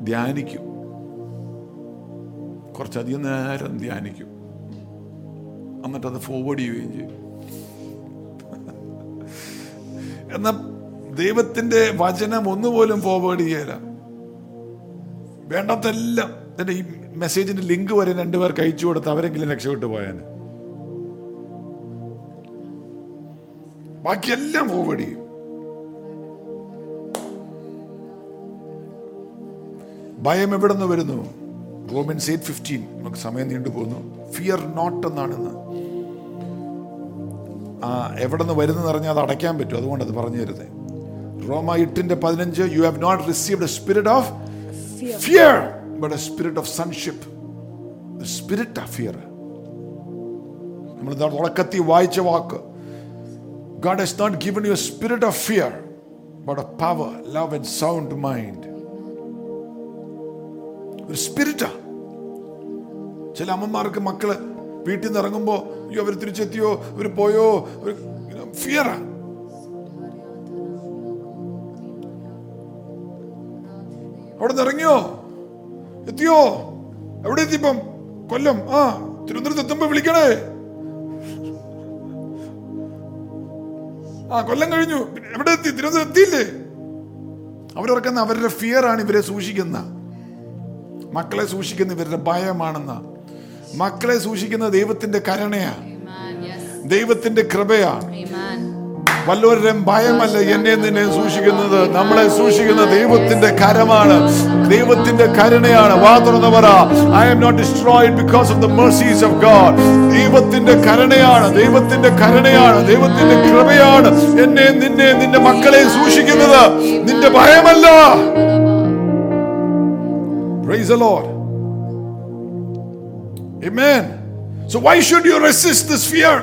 ധ്യാനിക്കും, കുറച്ചധികം നേരം ധ്യാനിക്കും, എന്നിട്ടത് ഫോർവേഡ് ചെയ്യുകയും ചെയ്യും. എന്നാൽ ദൈവത്തിൻ്റെ വചനം ഒന്നുപോലും ഫോർവേഡ് ചെയ്യല. വേണ്ടാത്തെല്ലാം എൻ്റെ ഈ മെസ്സേജിൻ്റെ ലിങ്ക് വരെ 2 പേർക്ക് അയച്ചു കൊടുത്ത് അവരെങ്കിലും രക്ഷപ്പെട്ടു പോയാൽ, ബാക്കിയെല്ലാം ഫോർവേഡ് ചെയ്യും. ഭയം എവിടെ നിന്ന് വരുന്നു? റോമൻസ് 8:15. നമുക്ക് സമയം നീണ്ടുപോകുന്നു. ഫിയർ നോട്ട് എന്നാണെന്ന് എവിടെ നിന്ന് വരുന്നെന്ന് അറിഞ്ഞാൽ അത് അടയ്ക്കാൻ പറ്റും, അതുകൊണ്ട് അത് പറഞ്ഞു തരുന്നത്. റോമ 8:15, you have not received a spirit of fear but a spirit of sonship, spirit of fear. നമ്മൾ തുടക്കത്തിൽ വായിച്ച വാക്ക്, God has not given you a spirit of fear, but of power, love and sound mind. ഒരു സ്പിരിറ്റാ. ചില അമ്മമാർക്ക് മക്കള് വീട്ടിൽ നിന്ന് ഇറങ്ങുമ്പോൾ അയ്യോ അവർ തിരിച്ചെത്തിയോ അവർ പോയോ, ഒരു ഫിയറാ. അവിടെ നിന്ന് ഇറങ്ങിയോ എത്തിയോ, എവിടെ എത്തിപ്പം, കൊല്ലം ആ തിരുവനന്തപുരത്ത് എത്തുമ്പോൾ വിളിക്കണേ, ആ കൊല്ലം കഴിഞ്ഞു, എവിടെ എത്തി, തിരുവനന്തപുരം എത്തിയില്ലേ. അവരവർക്കുന്ന അവരുടെ ഫിയർ ആണ് ഇവരെ സൂക്ഷിക്കുന്ന, മക്കളെ സൂക്ഷിക്കുന്ന ഇവരുടെ ഭയമാണെന്ന. മക്കളെ സൂക്ഷിക്കുന്ന ദൈവത്തിന്റെ കരുണയാണ്, ദൈവത്തിന്റെ കൃപയാണ്. വല്ലവരുടെയും ഭയമല്ല എന്നെ നിന്നെ സൂക്ഷിക്കുന്നത്, നമ്മളെ സൂക്ഷിക്കുന്ന ദൈവത്തിന്റെ കരമാണ്, ദൈവത്തിന്റെ കരുണയാണ്. വാ തുറന്ന് പറ, I am not destroyed because of the mercies of God. ദൈവത്തിന്റെ കരുണയാണ്, ദൈവത്തിന്റെ കരുണയാണ്, ദൈവത്തിന്റെ കൃപയാണ് എന്നെ നിന്നെ നിന്റെ മക്കളെ സൂക്ഷിക്കുന്നത്, നിന്റെ ഭയമല്ല. Praise the Lord. Amen. So why should you resist this fear?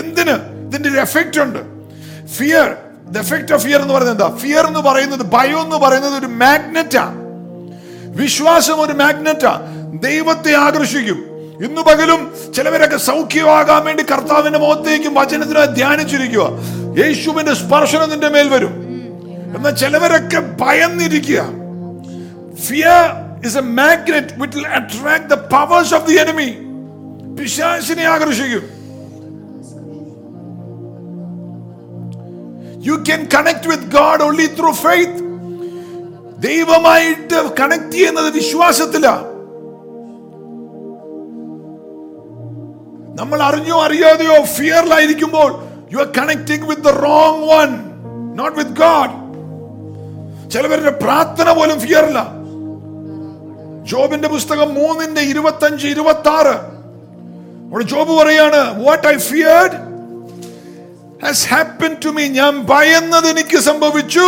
Endinu idinte effect undu. Fear, the effect of fear ennu parayunnatha. Fear ennu parayunnathu, bhayam ennu parayunnathu oru magnet a. Vishwasam oru magnet a. Deivathe aakrshikum. Innu pagalum chilaverakku saukhiyavagan vendi karthavinte mugathekkum vachanathilu dhyaanichirikkuva. Yeshuvinte sparshanam ninte mel varum. Enna chilaverakku bayannirikkuva. Fear is a magnet which will attract the powers of the enemy. Pishashine aakarshikum. You can connect with God only through faith. Devamayitte connect cheynathu vishwasathila. Nammal arinjo ariyadeyo fear la irikkumbol you are connecting with the wrong one, not with God. Chalavarde prarthana polum fear la. ജോബിന്റെ പുസ്തകം 3:25-26 അവിടെ Job പറയാണ്, what I feared has happened to me. ഞാൻ ഭയന്നത് എനിക്ക് സംഭവിച്ചു.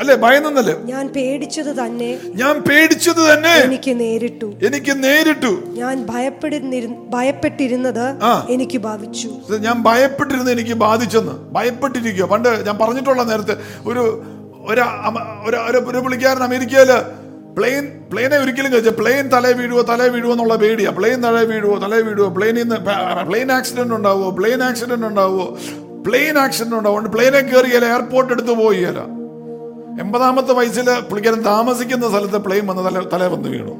അല്ലേ, ഭയന്നല്ലേ, ഞാൻ പേടിച്ചത് തന്നെ എനിക്ക് നേരിട്ടു. ഞാൻ ഭയപ്പെട്ടിരുന്നത് എനിക്ക് ബാധിച്ചു. ഭയപ്പെട്ടിരിക്കുക. പണ്ട് ഞാൻ പറഞ്ഞിട്ടുള്ള നേരത്തെ ഒരു പുള്ളിക്കാരൻ അമേരിക്കയില് പ്ലെയിനെ ഒരിക്കലും കഴിച്ച പ്ലെയിൻ തലേ വീഴുവോ എന്നുള്ള പേടിയാണ്. പ്ലെയിൻ തലേ വീഴുവോ, പ്ലെയിൻ ആക്സിഡന്റ് ഉണ്ടാവുമോ, അതുകൊണ്ട് പ്ലെയിനെ കയറിയാൽ എയർപോർട്ട് എടുത്ത് പോയില്ല. 80th വയസ്സിൽ പുള്ളിക്കാരൻ താമസിക്കുന്ന സ്ഥലത്ത് പ്ലെയിൻ വന്ന് തലേ വന്ന് വീണു.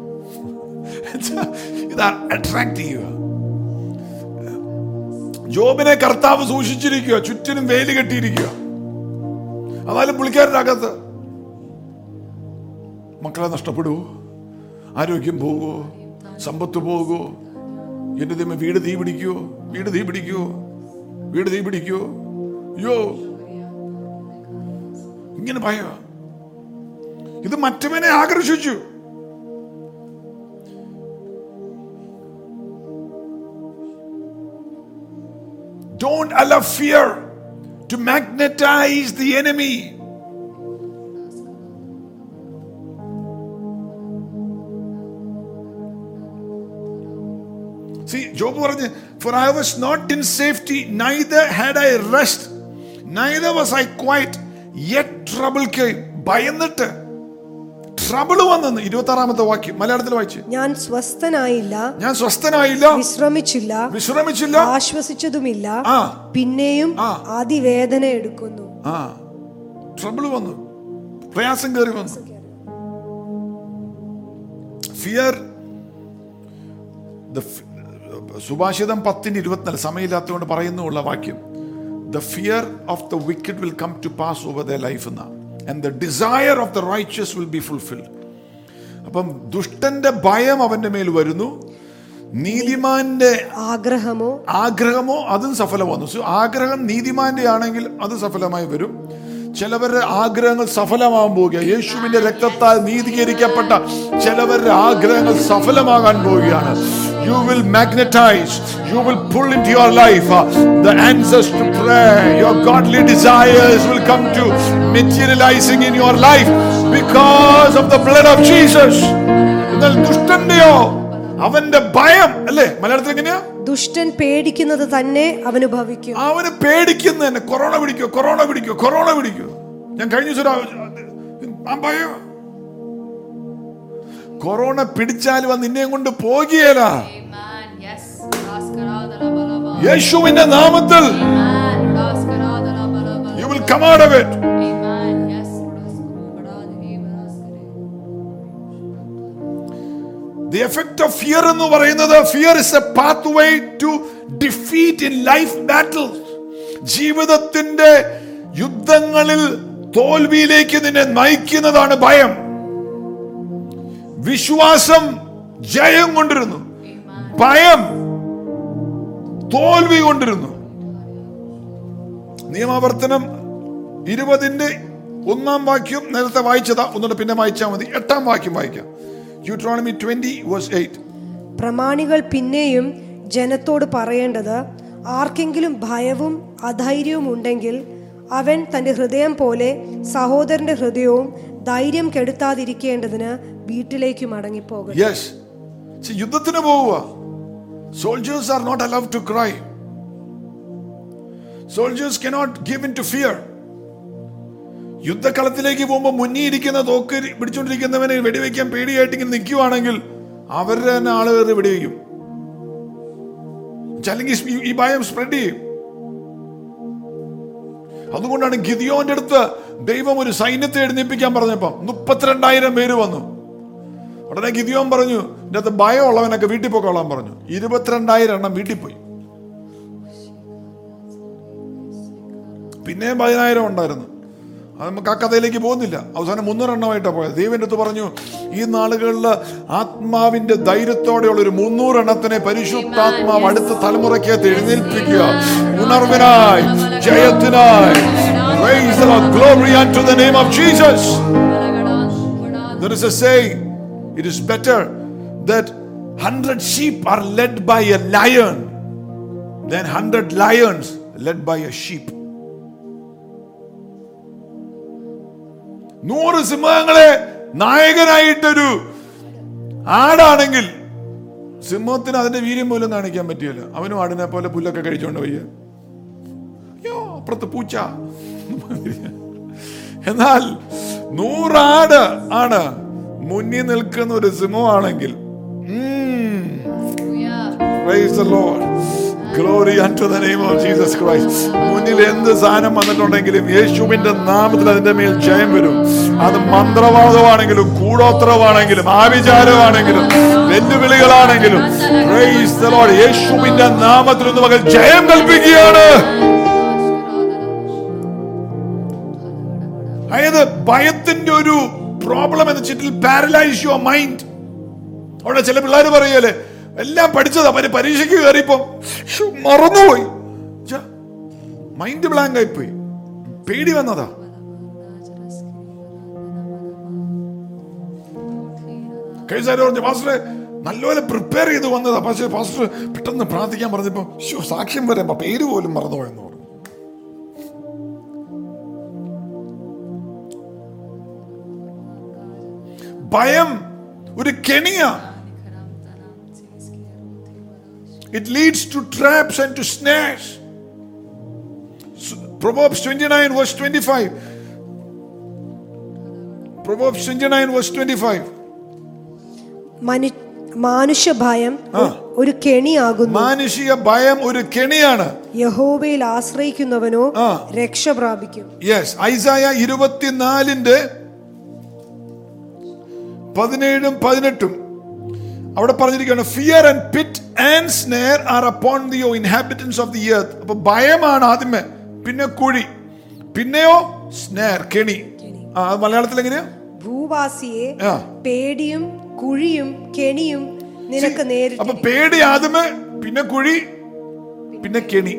ഇത് അട്രാക്ട് ചെയ്യുക. ജോബിനെ കർത്താവ് സൂക്ഷിച്ചിരിക്കുക, ചുറ്റിനും വേലി കെട്ടിയിരിക്കുക. അതായാലും പുള്ളിക്കാരൻ്റെ അകത്ത് മക്കളെ നഷ്ടപ്പെടുവോ, ആരോഗ്യം പോകുമോ, സമ്പത്ത് പോകുമോ, എൻ്റെ ദൈവമേ വീട് തീ പിടിക്കുവോ, അയ്യോ ഇങ്ങനെ ഭയം. ഇത് മറ്റവനെ ആകർഷിച്ചു. Don't allow fear to magnetize the enemy. See, Job പറഞ്ഞു, for I was not in safety, neither had I rest, neither was I quiet, yet trouble came. ഭയന്നിട്ട് trouble വന്നു. 26th വാക്യം മലയാളത്തിൽ വായിച്ചു, ഞാൻ സ്വസ്ഥനായില്ല, വിശ്രമിച്ചില്ല, ആശ്വസിച്ചതുമില്ല, പിന്നെയും അതിവേദന എടുക്കുന്നു. trouble വന്നു, പ്രയാസം കേറി വന്നു. Fear, the സുഭാഷിതം 10:24 സമയമില്ലാത്തതുകൊണ്ട് പറയുന്നുള്ള വാക്യം, the fear of the wicked will come to pass over their life and the desire of the righteous will be fulfilled. അപ്പം ദുഷ്ടന്റെ ഭയം അവന്റെ മേൽ വരുന്നു, നീതിമാന്റെ ആഗ്രഹമോ അതും സഫലമാകുന്നു. സോ ആഗ്രഹം നീതിമാന്റെ ആണെങ്കിൽ അത് സഫലമായി വരും. ചിലവരുടെ ആഗ്രഹങ്ങൾ സഫലമാകാൻ പോവുക. യേശുവിന്റെ രക്തത്താൽ നീതീകരിക്കപ്പെട്ട ചിലവരുടെ ആഗ്രഹങ്ങൾ സഫലമാകാൻ പോവുകയാണ്. You will magnetize, you will pull into your life the answers to prayer. Your godly desires will come to materializing in your life because of the blood of Jesus. എന്നാൽ ദുഷ്ടന്റെയോ അവന്റെ ഭയം, അല്ലേ മലയാളത്തിൽ എങ്ങനെയാ, ദുഷ്ടൻ പേടിക്കുന്നത് തന്നെ അവന് ഭവിക്കും. അവന് പേടിക്കുന്നത് തന്നെ. കൊറോണ പിടിക്കോ. ഞാൻ കഴിഞ്ഞ ദിവസം ഭയം, കൊറോണ പിടിച്ചാലും അത് നിന്നെ കൊണ്ട് പോകിയേല. യേശുവിന്റെ നാമത്തിൽ you will come out of it. The effect of fear ennu parayunnathu, fear is a pathway to defeat in life battles. Jeevithathinte യുദ്ധങ്ങളിൽ തോൽവിയിലേക്ക് നിന്നെ നയിക്കുന്നതാണ് ഭയം. വിശ്വാസം ജയം കൊണ്ടിരുന്നു, ഭയം തോൽവി കൊണ്ടിരുന്നു. നിയമാവർത്തനം 20-ന്റെ 1 വാക്യം നേരത്തെ വായിച്ചതാ, ഒന്നുകൂടെ പിന്നെ വായിച്ചാൽ മതി. 8 വാക്യം വായിക്കാം. Deuteronomy 20:8. പ്രമാണികൾ പിന്നെയും ജനത്തോട് പറയേണ്ടത്, ആർക്കെങ്കിലും ഭയവും അധൈര്യവും ഉണ്ടെങ്കിൽ അവൻ തന്റെ ഹൃദയം പോലെ സഹോദരന്റെ ഹൃദയവും ധൈര്യം കെടുത്താതിരിക്കേണ്ടതിന് വീട്ടിലേക്ക് മടങ്ങിപ്പോകണം. Yes. See, യുദ്ധത്തിന് പോവുക. Soldiers are not allowed to cry. Soldiers cannot give in to fear. യുദ്ധക്കളത്തിലേക്ക് പോകുമ്പോൾ മുന്നിൽ ഇരിക്കുന്ന തോക്ക് പിടിച്ചുകൊണ്ടിരിക്കുന്നവനെ വെടിവെക്കാൻ പേടിയായിട്ട് ഇങ്ങനെ നിൽക്കുകയാണെങ്കിൽ അവരുടെ തന്നെ ആളുകൾ വെടിവെക്കും. അല്ലെങ്കിൽ ഈ ഭയം സ്പ്രെഡ് ചെയ്യും. അതുകൊണ്ടാണ് ഗിദിയോന്റെ അടുത്ത് ദൈവം ഒരു സൈന്യത്തെ എഴുന്നേൽപ്പിക്കാൻ പറഞ്ഞപ്പോൾ 32,000 പേര് വന്നു. ഉടനെ ഗിദിയോൻ പറഞ്ഞു, ഇതിൻ്റെ അകത്ത് ഭയമുള്ളവനൊക്കെ വീട്ടിൽ പോയിക്കൊള്ളാൻ പറഞ്ഞു. 22,000 എണ്ണം വീട്ടിൽ പോയി. പിന്നെയും 10,000 ഉണ്ടായിരുന്നു. അത് നമുക്ക് ആ കഥയിലേക്ക് പോകുന്നില്ല. അവസാനം 300 എണ്ണമായിട്ടാണ് പോയത്. ദൈവൻ്റെ അടുത്ത് പറഞ്ഞു, ഈ നാളുകളിൽ ആത്മാവിന്റെ ധൈര്യത്തോടെയുള്ള ഒരു 300 എണ്ണത്തിനെ പരിശുദ്ധാത്മാവ് അടുത്ത തലമുറയ്ക്ക് എഴുന്നേൽപ്പിക്കുക. ഉണർവിനായി, ജയത്തിനായി. Praise the Lord. Glory unto the name of Jesus. There is a saying, it is better that 100 sheep are led by a lion than 100 lions led by a sheep. 100 സിംഹങ്ങളെ നായകനായിട്ടൊരു ആടാണെങ്കിൽ സിംഹത്തിന് അതിന്റെ വീര്യം പോലും കാണിക്കാൻ പറ്റിയല്ല. അവനും ആടിനെ പോലെ പുല്ലൊക്കെ കഴിച്ചോണ്ട് പോയി, അയ്യോ അപ്പുറത്ത് പൂച്ച. എന്നാൽ 100 ആട് ആണ് മുന്നിൽ നിൽക്കുന്ന ഒരു സിംഹമാണെങ്കിൽ Praise the Lord. Glory unto the name of Jesus Christ. മുന്നിൽ എന്ത് സാധനം വന്നിട്ടുണ്ടെങ്കിലും യേശുവിന്റെ നാമത്തിൽ അതിന്റെ മേൽ ജയം വരും. അത് മന്ത്രവാദമാണെങ്കിലും കൂടോത്രമാണെങ്കിലും ആഭിചാരമാണെങ്കിലും വെല്ലുവിളികളാണെങ്കിലും Praise the Lord. യേശുവിന്റെ നാമത്തിൽ ഒന്ന് മകൾ ജയം കൽപ്പിക്കുകയാണ്. അതായത് ഭയത്തിന്റെ ഒരു പ്രോബ്ലം എന്ന് വെച്ചിട്ട് പാരലൈസ് യുവർ മൈൻഡ്. അവിടെ ചില പിള്ളേർ പറയല്ലേ, എല്ലാം പഠിച്ചതാ, പരീക്ഷയ്ക്ക് കയറിയപ്പോ മറന്നുപോയി, മൈൻഡ് ബ്ലാങ്ക് ആയിപ്പോയി, പേടി വന്നതാ. കൈസാര് പറഞ്ഞു, പാസ്റ്ററെ നല്ലപോലെ പ്രിപ്പയർ ചെയ്ത് വന്നതാ, പക്ഷേ പാസ്റ്റർ പെട്ടെന്ന് പ്രാർത്ഥിക്കാൻ പറഞ്ഞപ്പോ സാക്ഷ്യം വരാം, പേര് പോലും മറന്നുപോയെന്ന് പറഞ്ഞു. ഭയം ഒരു കെണിയാ. It leads to traps and to snares. Proverbs 29 verse 25. Proverbs 29 verse 25. മനുഷ്യ ഭയം ഒരു കെണിയാകുന്നു. മനുഷ്യ ഭയം ഒരു കെണിയാണ്. യഹോവയിൽ ആശ്രയിക്കുന്നവനോ രക്ഷ പ്രാപിക്കും. Yes, Isaiah 24ന്റെ 17-18. അവിടെ പറഞ്ഞിരിക്കുകയാണ്, fear and pit and snare are upon the inhabitants of the earth. അപ്പൊ ഭയമാണ് ആദ്യമേ, പിന്നെ കുഴി, പിന്നെയോ സ്നേർ, കെണി. മലയാളത്തിൽ എങ്ങനെയാ? ഭൂവാസിയെ പേടിയും കുഴിയും കെണിയും നിനക്ക് നേരിടും. അപ്പൊ പേടി ആദ്യമേ, പിന്നെ കുഴി, പിന്നെ കെണി.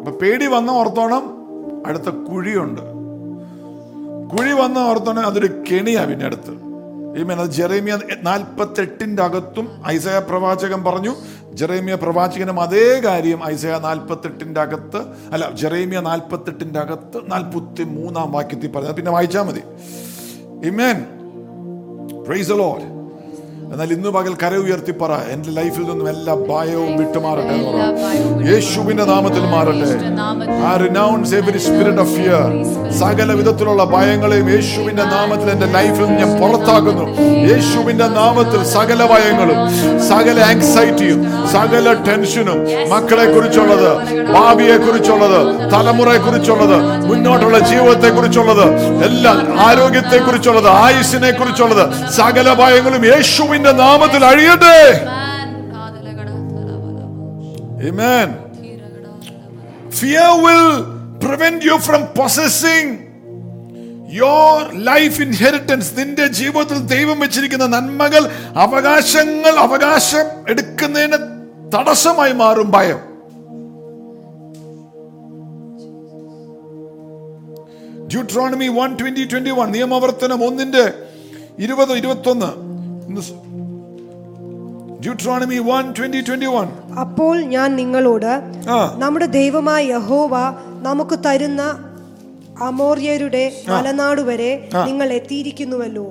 അപ്പൊ പേടി വന്ന ഓർത്തോണം അടുത്ത കുഴിയുണ്ട്, കുഴി വന്ന ഓർത്തോണം അതൊരു കെണിയാ പിന്നെ അടുത്ത്. ജെറേമിയ 48ന്റെ അകത്തും ഐസയ പ്രവാചകൻ പറഞ്ഞു. ജെറേമിയ പ്രവാചകനും അതേ കാര്യം ഐസയ 48ന്റെ അകത്ത്, അല്ല ജെറേമിയ 48ന്റെ അകത്ത് 43 വാക്യത്തിൽ പറഞ്ഞത്. പിന്നെ വായിച്ചാൽ മതി. ആമേൻ. Praise the Lord. എന്നാൽ ഇന്ന് പകൽ കര ഉയർത്തി പറ, എന്റെ ലൈഫിൽ നിന്നും എല്ലാ ഭയവും വിട്ടുമാറട്ടെ, യേശുവിന്റെ നാമത്തിൽ മാറട്ടെ. I renounce every spirit of fear. സകല വിധത്തിലുള്ള ഭയങ്ങളെയും യേശുവിന്റെ നാമത്തിൽ എന്റെ ലൈഫിൽ ഞാൻ പുറത്താക്കുന്നു. യേശുവിന്റെ നാമത്തിൽ സകല ഭയങ്ങളും സകല ആങ്സൈറ്റിയും സകല ടെൻഷനും, മക്കളെ കുറിച്ചുള്ളത്, ഭാവിയെ കുറിച്ചുള്ളത്, തലമുറയെ കുറിച്ചുള്ളത്, മുന്നോട്ടുള്ള ജീവിതത്തെ കുറിച്ചുള്ളത്, എല്ലാം ആരോഗ്യത്തെ കുറിച്ചുള്ളത്, ആയുസ്സിനെ കുറിച്ചുള്ളത്, സകല ഭയങ്ങളും യേശു നാമത്തിൽ അഴിയട്ടെ. Amen. Fear will prevent you from possessing your life inheritance. നിന്റെ ജീവിതത്തിൽ ദൈവം വെച്ചിരിക്കുന്ന നന്മകൾ, അവകാശങ്ങൾ, അവകാശം എടുക്കുന്നതിന് തടസ്സമായി മാറും ഭയം. Deuteronomy 1:20-21 നിയമവർത്തനം 1:20-21 Deuteronomy 1:20-21 അപ്പോൾ ഞാൻ നിങ്ങളോട് നമ്മുടെ ദൈവമായ യഹോവ നമുക്ക് തരുന്ന അമോര്യരുടെ മലനാട് വരെ നിങ്ങൾ എത്തിയിരിക്കുന്നുവല്ലോ.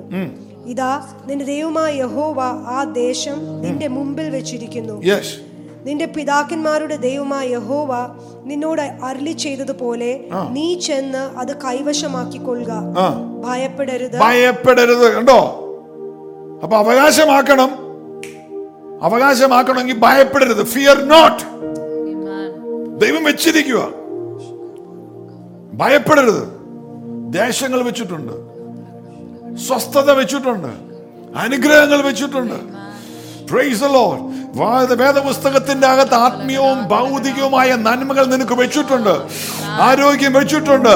ഇതാ നിന്റെ ദൈവമായ യഹോവ ആ ദേശം നിന്റെ മുമ്പിൽ വെച്ചിരിക്കുന്നു. നിന്റെ പിതാക്കന്മാരുടെ ദൈവമായ യഹോവ നിന്നോട് അരുളി ചെയ്തതുപോലെ നീ ചെന്ന് അത് കൈവശമാക്കിക്കൊള്ളുക. ഭയപ്പെടരുത്. കണ്ടോ? അപ്പൊ അവകാശമാക്കണം. അവകാശമാക്കണമെങ്കിൽ ഭയപ്പെടരുത്. Fear not. ദൈവം വെച്ചിരിക്കുക. ഭയപ്പെടരുത്. ദേശങ്ങൾ വെച്ചിട്ടുണ്ട്, സ്വസ്ഥത വെച്ചിട്ടുണ്ട്, അനുഗ്രഹങ്ങൾ വെച്ചിട്ടുണ്ട്. Praise the Lord. വേദപുസ്തകത്തിന്റെ അകത്ത് ആത്മീയവും ഭൗതികവുമായ നന്മകൾ നിനക്ക് വെച്ചിട്ടുണ്ട്. ആരോഗ്യം വെച്ചിട്ടുണ്ട്.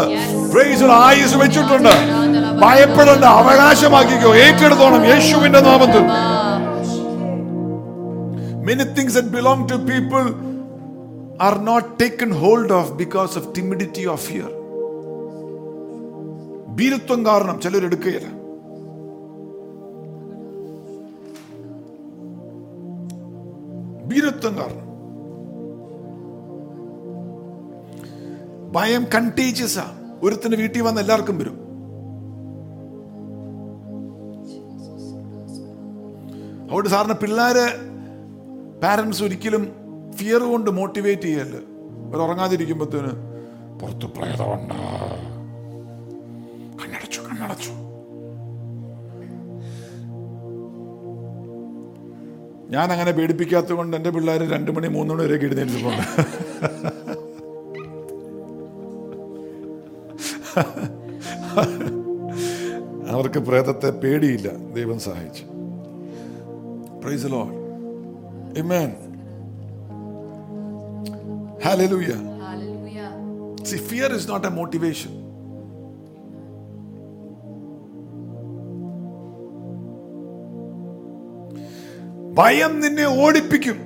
Praise the Lord. ആയുസ് വെച്ചിട്ടുണ്ട്. ഭയപ്പെടേണ്ട. അവകാശമാക്കിക്കോ. ഏറ്റെടുത്തോണം യേശുവിന്റെ നാമത്തിൽ. Many things that belong to people are not taken hold of because of timidity or fear. വീരത്വം കാരണം ചിലർ എടുക്കുകയില്ല. വീരത്വം കാരണം. ഭയം കണ്ടേജിയസാ. ഒരുത്തിന് വീട്ടിൽ വന്ന് എല്ലാവർക്കും വരും. അതുകൊണ്ട് സാറിന് പിള്ളേരെ പാരൻസ് ഒരിക്കലും ഫിയർ കൊണ്ട് മോട്ടിവേറ്റ് ചെയ്യല്ലേ. അവർ ഉറങ്ങാതിരിക്കുമ്പോഴത്തേന് പുറത്ത് പ്രേതമുണ്ട്, കണ്ണടച്ചു. ഞാൻ അങ്ങനെ പേടിപ്പിക്കാത്തത് കൊണ്ട് എൻ്റെ പിള്ളേർ 2 മണി 3 മണി വരെയൊക്കെ എഴുന്നേറ്റ് പോകണ്ട. അവർക്ക് പ്രേതത്തെ പേടിയില്ല. ദൈവം സഹായിച്ചു. Praise the Lord. Amen. Hallelujah. Hallelujah. See, fear is not a motivation. ഭയം നിന്നെ ഓടിപ്പിക്കും.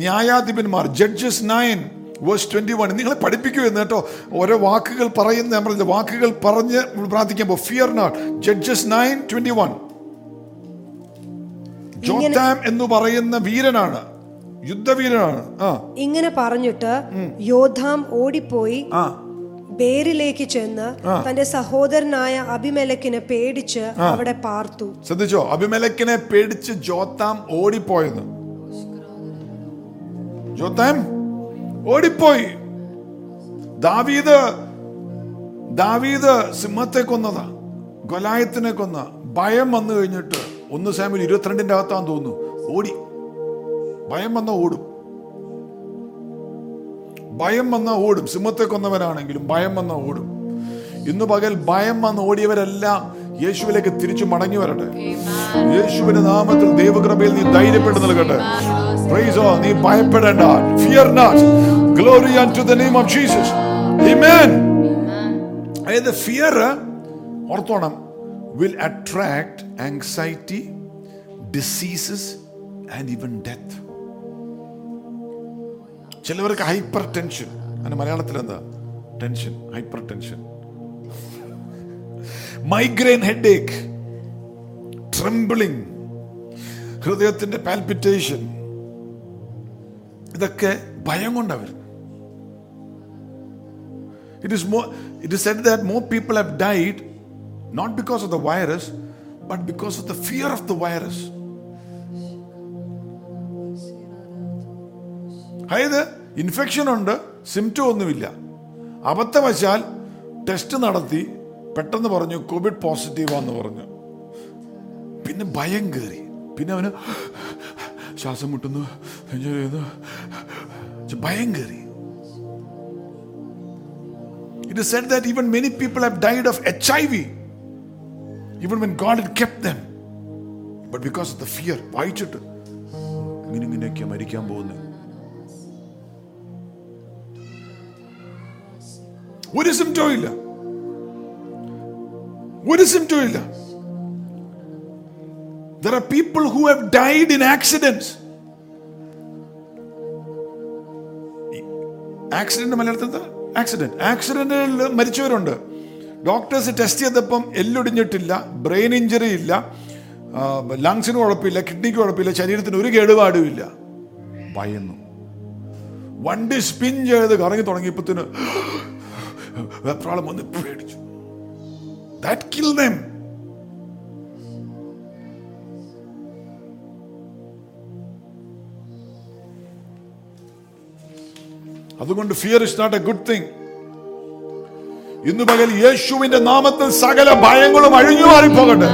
ന്യായാധിപന്മാർ ജഡ്ജസ് 9:21 നിങ്ങളെ പഠിപ്പിക്കൂ എന്ന് കേട്ടോ. ഓരോ വാക്കുകൾ പറയുന്ന നമ്മൾ വാക്കുകൾ പറഞ്ഞ് പ്രാർത്ഥിക്കുമ്പോൾ ഫിയർ നോട്ട്. ജഡ്ജസ് 9:21 ജോതാം എന്ന് പറയുന്ന വീരനാണ്, യുദ്ധവീരനാണ്. ഇങ്ങനെ പറഞ്ഞിട്ട് യോദ്ധാം ഓടിപ്പോയി ബേരിലേക്ക് ചെന്ന് തന്റെ സഹോദരനായ അബിമേലെക്കിനെ പേടിച്ച് അവിടെ പാർത്തു. ശ്രദ്ധിച്ചോ? അബിമേലെക്കിനെ പേടിച്ച് ജോതാം ഓടിപ്പോയെന്ന്. ജോതാം ഓടിപ്പോയി. ദാവീദ് സിംഹത്തെ കൊന്നതാ, ഗൊലായത്തിനെ കൊന്ന. ഭയം വന്നു കഴിഞ്ഞിട്ട് 1 സാമുവേൽ 22 അകത്താന്ന് തോന്നുന്നു ഓടി. ഭയം വന്ന ഓടും. ഭയം വന്ന ഓടും. സിംഹത്തെ കൊന്നവനാണെങ്കിലും ഭയം വന്ന ഓടും. ഇന്ന് പകൽ ഭയം വന്ന് ഓടിയവരെല്ലാം യേശുവിലേക്ക് തിരിച്ചു മടങ്ങി വരട്ടെ. യേശുവിന്റെ നാമത്തിൽ ദൈവകൃപയിൽ നീ ധൈര്യപ്പെട്ടു നിൽക്കട്ടെ. Praise the Lord. നീ ഭയപ്പെടേണ്ട. Fear not. Glory unto the name of Jesus. Amen. The fear ഓർത്തോണം will attract anxiety, diseases and even death. ചിലവർക്ക് ഹൈപ്പർ ടെൻഷൻ. അതിന് മലയാളത്തിൽ എന്താ? Tension, hyper tension. Migraine headache, trembling, ഹൃദയത്തിന്റെ പാൽപിറ്റേഷൻ, ഇതൊക്കെ ഭയം കൊണ്ടവർ. It is said that more people have died not because of the virus but because of the fear of the virus. അതായത് infection ഉണ്ട്, symptom ഒന്നുമില്ല. അബദ്ധവശാൽ ടെസ്റ്റ് നടത്തി പെട്ടെന്ന് പറഞ്ഞു കോവിഡ് പോസിറ്റീവാന്ന് പറഞ്ഞു. പിന്നെ ഭയം കയറി. പിന്നെ അവന് ശ്വാസം മുട്ടുന്നു, ഭയം കയറി. It is said that even many people have died of HIV even when God had kept them but because of the fear. വായിച്ചിട്ട് ഇങ്ങനെയൊക്കെ മരിക്കാൻ പോകുന്നത്. ഒരു സിംറ്റവും ഇല്ല, ഒരു സിംറ്റവും ഇല്ല. There are people who have died in accidents. Accident മലയാളത്തിൽ accident ആക്സിഡൻറ്റിൽ മരിച്ചവരുണ്ട്. ഡോക്ടേഴ്സ് ടെസ്റ്റ് ചെയ്തപ്പം എല്ലൊടിഞ്ഞിട്ടില്ല, ബ്രെയിൻ ഇഞ്ചുറി ഇല്ല, ലങ്സിന് കുഴപ്പമില്ല, കിഡ്നിക്ക് കുഴപ്പമില്ല, ശരീരത്തിന് ഒരു കേടുപാടും ഇല്ല. ഭയന്നു വണ്ടി സ്പിൻ ചെയ്ത് കറങ്ങി തുടങ്ങിയപ്പത്തിന് വെപ്രാളം വന്ന് പേടിച്ചു. That killed them. അതുകൊണ്ട് fear is not a good thing. ഇന്ന് പകൽ യേശുവിന്റെ നാമത്തിൽ സകല ഭയങ്ങളും അഴിഞ്ഞു മാറിപ്പോകട്ടെ.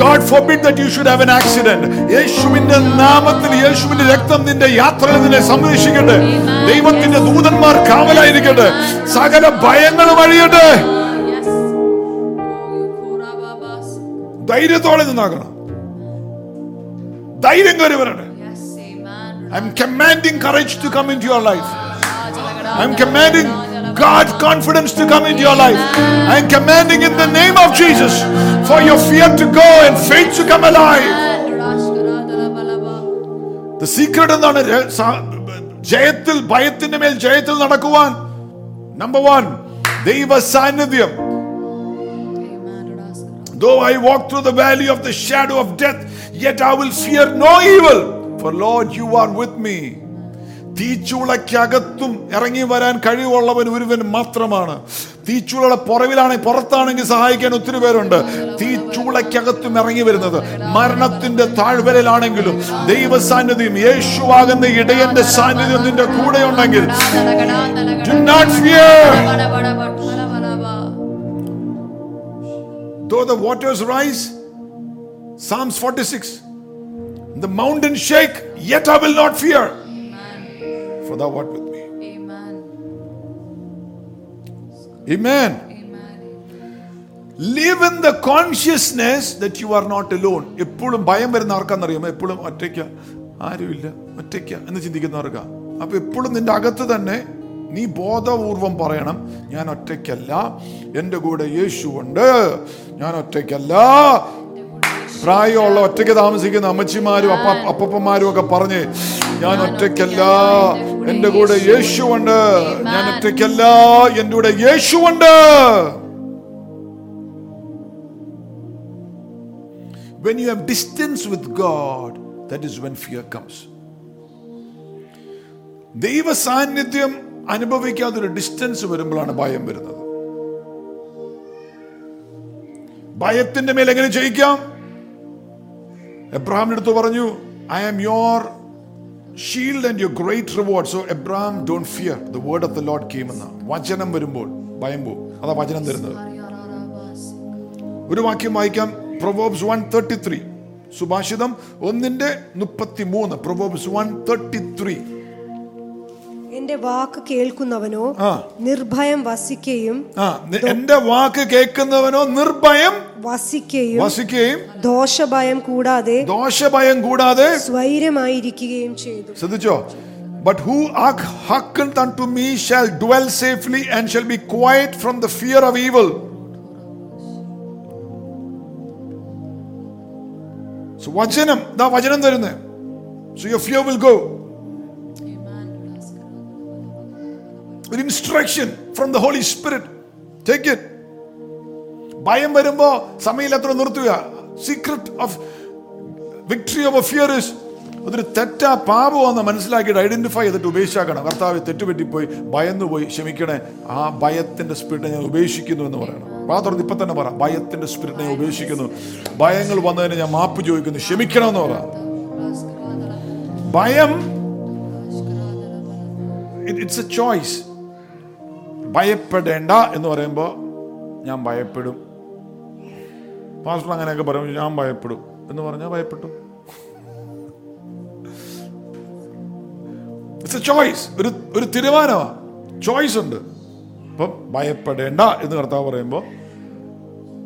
God forbid that you should have an accident. യേശുവിന്റെ നാമത്തിൽ യേശുവിന്റെ രക്തം നിന്റെ യാത്രയിൽ നിന്നെ സംരക്ഷിക്കട്ടെ. ദൈവത്തിന്റെ ദൂതന്മാർ കാവലായിരിക്കട്ടെ. സകല ഭയങ്ങളും അഴിയട്ടെ. ധൈര്യത്തോടെ നിന്നാകണം. ധൈര്യം കയറി വരട്ടെ. I am commanding courage to come into your life. I am commanding God's confidence to come into your life. I am commanding in the name of Jesus for your fear to go and faith to come alive. The secret എന്താണ്? ജയത്തിൽ, ഭയത്തിന്റെ മേൽ ജയത്തിൽ നടക്കുവാൻ number 1 ദൈവ സാന്നിധ്യം. Though I walk through the valley of the shadow of death, yet I will fear no evil, for Lord you are with me. തീച്ചുളയ്ക്കകത്തും ഇറങ്ങി വരാൻ കഴിവുള്ളവൻ ഒരുവൻ മാത്രമാണ്. തീച്ചുളയുടെ പുറത്താണെങ്കിൽ സഹായിക്കാൻ ഒത്തിരി പേരുണ്ട്. തീച്ചുളയ്ക്കകത്തും ഇറങ്ങി വരുന്നത് മരണത്തിന്റെ താഴ്വരയിലാണെങ്കിലും ദൈവ സാന്നിധ്യം, യേശുവാകുന്ന ഇടയന്റെ സാന്നിധ്യം നിന്റെ കൂടെ ഉണ്ടെങ്കിൽ do not fear. Though the waters rise, Psalms 46, the mountain shake, yet I will not fear. For thou art with me. Amen. Amen. Live in the consciousness that you are not alone. എപ്പോഴും ഭയം വരുന്ന ആർക്കാന്നറിയാമോ? എപ്പോഴും ഒറ്റയ്ക്കാ, ആരുമില്ല, ഒറ്റയ്ക്കാ എന്ന് ചിന്തിക്കുന്നവർക്കാ. അപ്പൊ എപ്പോഴും നിന്റെ അകത്ത് തന്നെ നീ ബോധപൂർവം പറയണം, ഞാൻ ഒറ്റയ്ക്കല്ല, എൻ്റെ കൂടെ യേശുവുണ്ട്, ഞാൻ ഒറ്റയ്ക്കല്ല. പ്രായമുള്ള ഒറ്റയ്ക്ക് താമസിക്കുന്ന അമ്മച്ചിമാരും അപ്പപ്പന്മാരും ഒക്കെ പറഞ്ഞ്, ഞാൻ ഒറ്റയ്ക്കല്ല, എന്റെ കൂടെ യേശുവുണ്ട്, ഞാൻ ഒറ്റയ്ക്കല്ല, എന്റെ കൂടെ യേശുവുണ്ട്. When you have distance with God, that is when fear comes. ദൈവ സാന്നിധ്യം അനുഭവിക്കാതൊരു ഡിസ്റ്റൻസ് വരുമ്പോഴാണ് ഭയം വരുന്നത്. ഭയത്തിന്റെ മേൽ എങ്ങനെ ജയിക്കാം? എബ്രഹാമിന്റെ അടുത്ത് പറഞ്ഞു, I am your shield and your great reward. So Abraham, don't fear. The word of the Lord came. എന്ന വചനം വരുമ്പോൾ ഭയം പോകും. അതാ വചനം തരുന്നത്. ഒരു വാക്യം വായിക്കാം. Proverbs 1:33. സുഭാഷിതം 1:33. Proverbs 1:33. എന്റെ വാക്ക് കേൾക്കുന്നവനോ നിർഭയം വസിക്കുകയും, എന്റെ വാക്ക് കേൾക്കുന്നവനോ നിർഭയം വസിക്കുകയും, ദോഷഭയം കൂടാതെ സ്വൈരമായിരിക്കുകയും ചെയ്തു. ശ്രദ്ധിച്ചോ? But who hearkeneth unto me shall dwell safely and shall be quiet from the fear of evil. So വചനം തരുന്നു. So your fear will go. An instruction from the Holy Spirit. Take it. Bayam varumbo samayilatra nirthuya. Secret of victory over fear is odu thetta paavu anna manasilakide identify edittu ubeshikana. Karthavu thettu vetti poi bayannu poi shemikkane. Aa bayathinte spirit njan ubeshikkunnu ennu parayana. Paatharthu ippa thanne para bayathinte spirit njan ubeshikkunnu. Bayangal vandadine njan maappu choyikkunnu. Shemikkana ennu para. Bayam it's a choice. ഭയപ്പെടേണ്ട എന്ന് പറയുമ്പോൾ ഞാൻ ഭയപ്പെടും. Pastor അങ്ങനെയൊക്കെ പറയും, ഞാൻ ഭയപ്പെടും എന്ന് പറഞ്ഞാൽ ഭയപ്പെട്ടു. It's a choice. ഒരു തീരുമാനമാണ്, ചോയ്സ് ഉണ്ട്. അപ്പം ഭയപ്പെടേണ്ട എന്ന് കർത്താവ് പറയുമ്പോൾ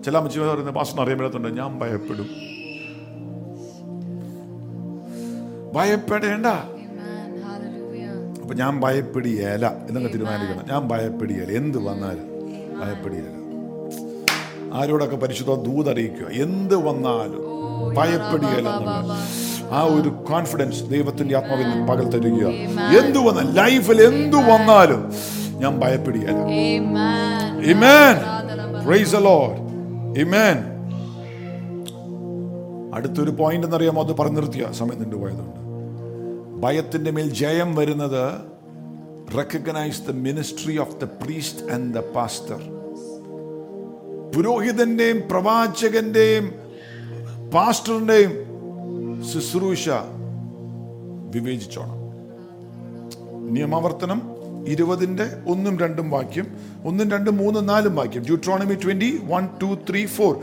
ചില അമ്മച്ചിമാർ പറയുന്നത് പാസ്റ്റർ അറിയാൻ, ഞാൻ ഭയപ്പെടും. ഭയപ്പെടേണ്ട. അപ്പം ഞാൻ ഭയപ്പെടിയേല എന്നൊക്കെ തീരുമാനിക്കണം. ഞാൻ ഭയപ്പെടിയേല, എന്ത് വന്നാലും ഭയപ്പെടിയേല. ആരോടൊക്കെ പരിശുദ്ധ ദൂതറിയിക്കുക, എന്ത് വന്നാലും ഭയപ്പെടിയേല എന്നുള്ള ആ ഒരു കോൺഫിഡൻസ് ദൈവത്തിൻ്റെ ആത്മാവിൽ പകൽ തരിക. എന്തു വന്നാലും ലൈഫിൽ എന്തു വന്നാലും ഞാൻ ഭയപ്പെടുകയല്ല. ആമേൻ. Praise the Lord. ആമേൻ. അടുത്തൊരു പോയിന്റ് എന്നറിയാമോ? അത് പറഞ്ഞു നിർത്തിയ സമയം നിന്ന് പോയതുകൊണ്ട് ഭയത്തിൻ്റെ മേൽ ജയം വരുന്നത് recognise the ministry of the priest and the pastor. പുരോഹിതന്റെയും പ്രവാചകന്റെയും പാസ്റ്ററിന്റെയും ശുശ്രൂഷ വിവേചിച്ചോണം. നിയമാവർത്തനം 20:1-2 വാക്യം, 1, 2, 3, 4 വാക്യം, ഡ്യൂട്രോണമി 20:1, 2, 3, 4.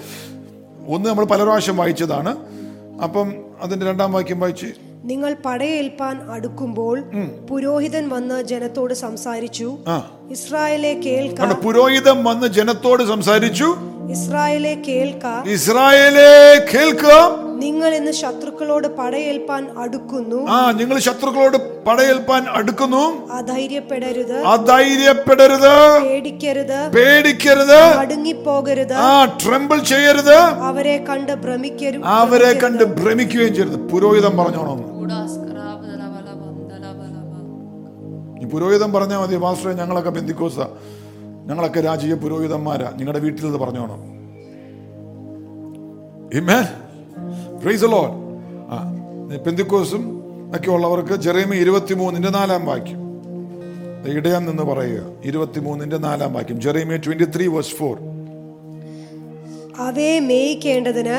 1 നമ്മൾ പല പ്രാവശ്യം വായിച്ചതാണ്. അപ്പം അതിന്റെ 2ാം വാക്യം വായിച്ച്, നിങ്ങൾ പടയേൽപ്പാൻ അടുക്കുമ്പോൾ പുരോഹിതൻ വന്ന് ജനത്തോട് സംസാരിച്ചു, ഇസ്രായേലേ കേൾക്ക. പുരോഹിതൻ വന്ന് ജനത്തോട് സംസാരിച്ചു, ഇസ്രായേലേ കേൾക്ക, ഇസ്രായേലേ കേൾക്ക, നിങ്ങൾ ഇന്ന് ശത്രുക്കളോട് പടയേൽപ്പാൻ അടുക്കുന്നു. നിങ്ങൾ ശത്രുക്കളോട് പടയേൽപ്പാൻ അടുക്കുന്നു. അധൈര്യപ്പെടരുത്, അധൈര്യപ്പെടരുത്, പേടിക്കരുത്, പേടിക്കരുത്, മടങ്ങിപ്പോകരുത്, ട്രംബിൾ ചെയ്യരുത്, അവരെ കണ്ട് ഭ്രമിക്കരുത്, അവരെ കണ്ട് ഭ്രമിക്കുകയും ചെയ്യരുത്. പുരോഹിതൻ പറഞ്ഞോണം. പുരോഹിതൻ പറഞ്ഞാൽ മതി, പാസ്റ്ററെ ഞങ്ങളൊക്കെ ബെന്തിക്കോസ, ഞങ്ങളൊക്കെ രാജീയ പുരോഹിതന്മാരാ, നിങ്ങളുടെ വീട്ടിൽ ഇത് പറഞ്ഞോണം. Praise the Lord. പെന്തിക്കോസും ഒക്കെ ഉള്ളവർക്ക് ജെറേമിയ 23:4 വാക്യം, ഇടയാൻ നിന്ന് പറയുക. 23:4 വാക്യം, ജെറേമിയ 23:4. അവയെ മേയ്ക്കേണ്ടതിന്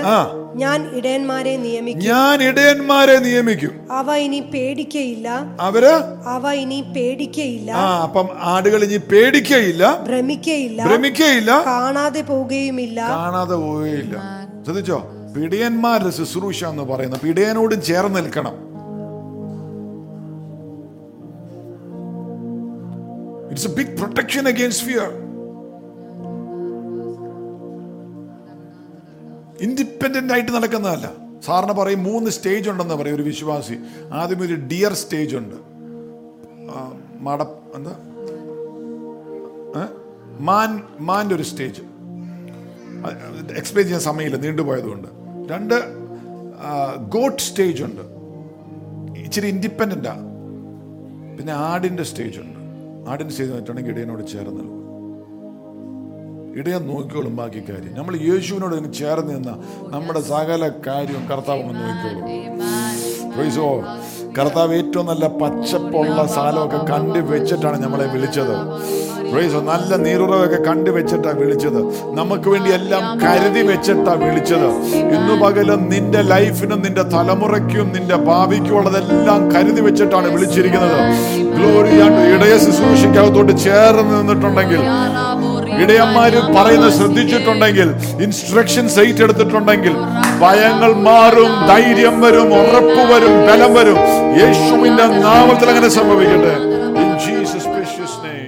ഞാൻ ഇടയന്മാരെ നിയമിക്കും, ഞാൻ ഇടയന്മാരെ നിയമിക്കും, അവ ഇനി പേടിക്കയില്ല, അവര് അവ ഇനി പേടിക്കയില്ല. അപ്പം ആടുകൾ ഇനി പേടിക്കയില്ല, ഭ്രമിക്കയില്ല, ഭ്രമിക്കയില്ല, കാണാതെ പോവുകയുമില്ല, കാണാതെ പോവുകയില്ല. ശ്രദ്ധിച്ചോ, പിടയന്മാരുടെ ശുശ്രൂഷ എന്ന് പറയുന്ന പിടയനോട് ചേർന്ന് നിൽക്കണം. It's a big protection against fear. Independent ആയിട്ട് നടക്കുന്നതല്ല. സാറിന് പറയും 3 സ്റ്റേജ് ഉണ്ടെന്ന് പറയും ഒരു വിശ്വാസി. ആദ്യം ഒരു ഡിയർ സ്റ്റേജ് ഉണ്ട്, മാൻ്റെ ഒരു സ്റ്റേജ്, എക്സ്പ്ലെയിൻ ചെയ്യാൻ സമയമില്ല നീണ്ടുപോയതുകൊണ്ട്. 2 ഗോട്ട് സ്റ്റേജ് ഉണ്ട്, ഇച്ചിരി ഇൻഡിപെൻഡൻ്റാണ്. പിന്നെ ആടിൻ്റെ സ്റ്റേജ് ഉണ്ട്. ആടിൻ്റെ സ്റ്റേജ് വെച്ചിട്ടുണ്ടെങ്കിൽ ഇടയനോട് ചേർന്ന് നിൽക്കും, ഇടയൻ നോക്കിക്കോളും ബാക്കി കാര്യം. നമ്മൾ യേശുവിനോട് ചേർന്ന് നിന്നാൽ നമ്മുടെ സകല കാര്യവും കർത്താവ് നോക്കിക്കോളും. കർത്താവ് ഏറ്റവും നല്ല പച്ചപ്പുള്ള സ്ഥലമൊക്കെ കണ്ടുവെച്ചിട്ടാണ് നമ്മളെ വിളിച്ചത്. നല്ല നീരുറവൊക്കെ കണ്ടുവെച്ചിട്ടാണ് വിളിച്ചത്. നമുക്ക് വേണ്ടി എല്ലാം കരുതി വെച്ചിട്ടാണ് വിളിച്ചത്. ഇന്നു പകലും നിന്റെ ലൈഫിനും നിന്റെ തലമുറയ്ക്കും നിന്റെ ഭാവിക്കും ഉള്ളതെല്ലാം കരുതി വെച്ചിട്ടാണ് വിളിച്ചിരിക്കുന്നത്. ഗ്ലോറിയായിട്ട് ഇടയ ശുശ്രൂഷയ്ക്കകത്തോട്ട് ചേർന്ന് നിന്നിട്ടുണ്ടെങ്കിൽ, ഇടയന്മാര് പറയുന്നത് ശ്രദ്ധിച്ചിട്ടുണ്ടെങ്കിൽ, ഇൻസ്ട്രക്ഷൻസ് ഏറ്റെടുത്തിട്ടുണ്ടെങ്കിൽ, ഭയങ്ങൾ മാറും, ധൈര്യം വരും, ഉറപ്പ് വരും, ബലം വരും. യേശുവിന്റെ നാമത്തിൽ അങ്ങനെ സംഭവിക്കട്ടെ. In Jesus precious name.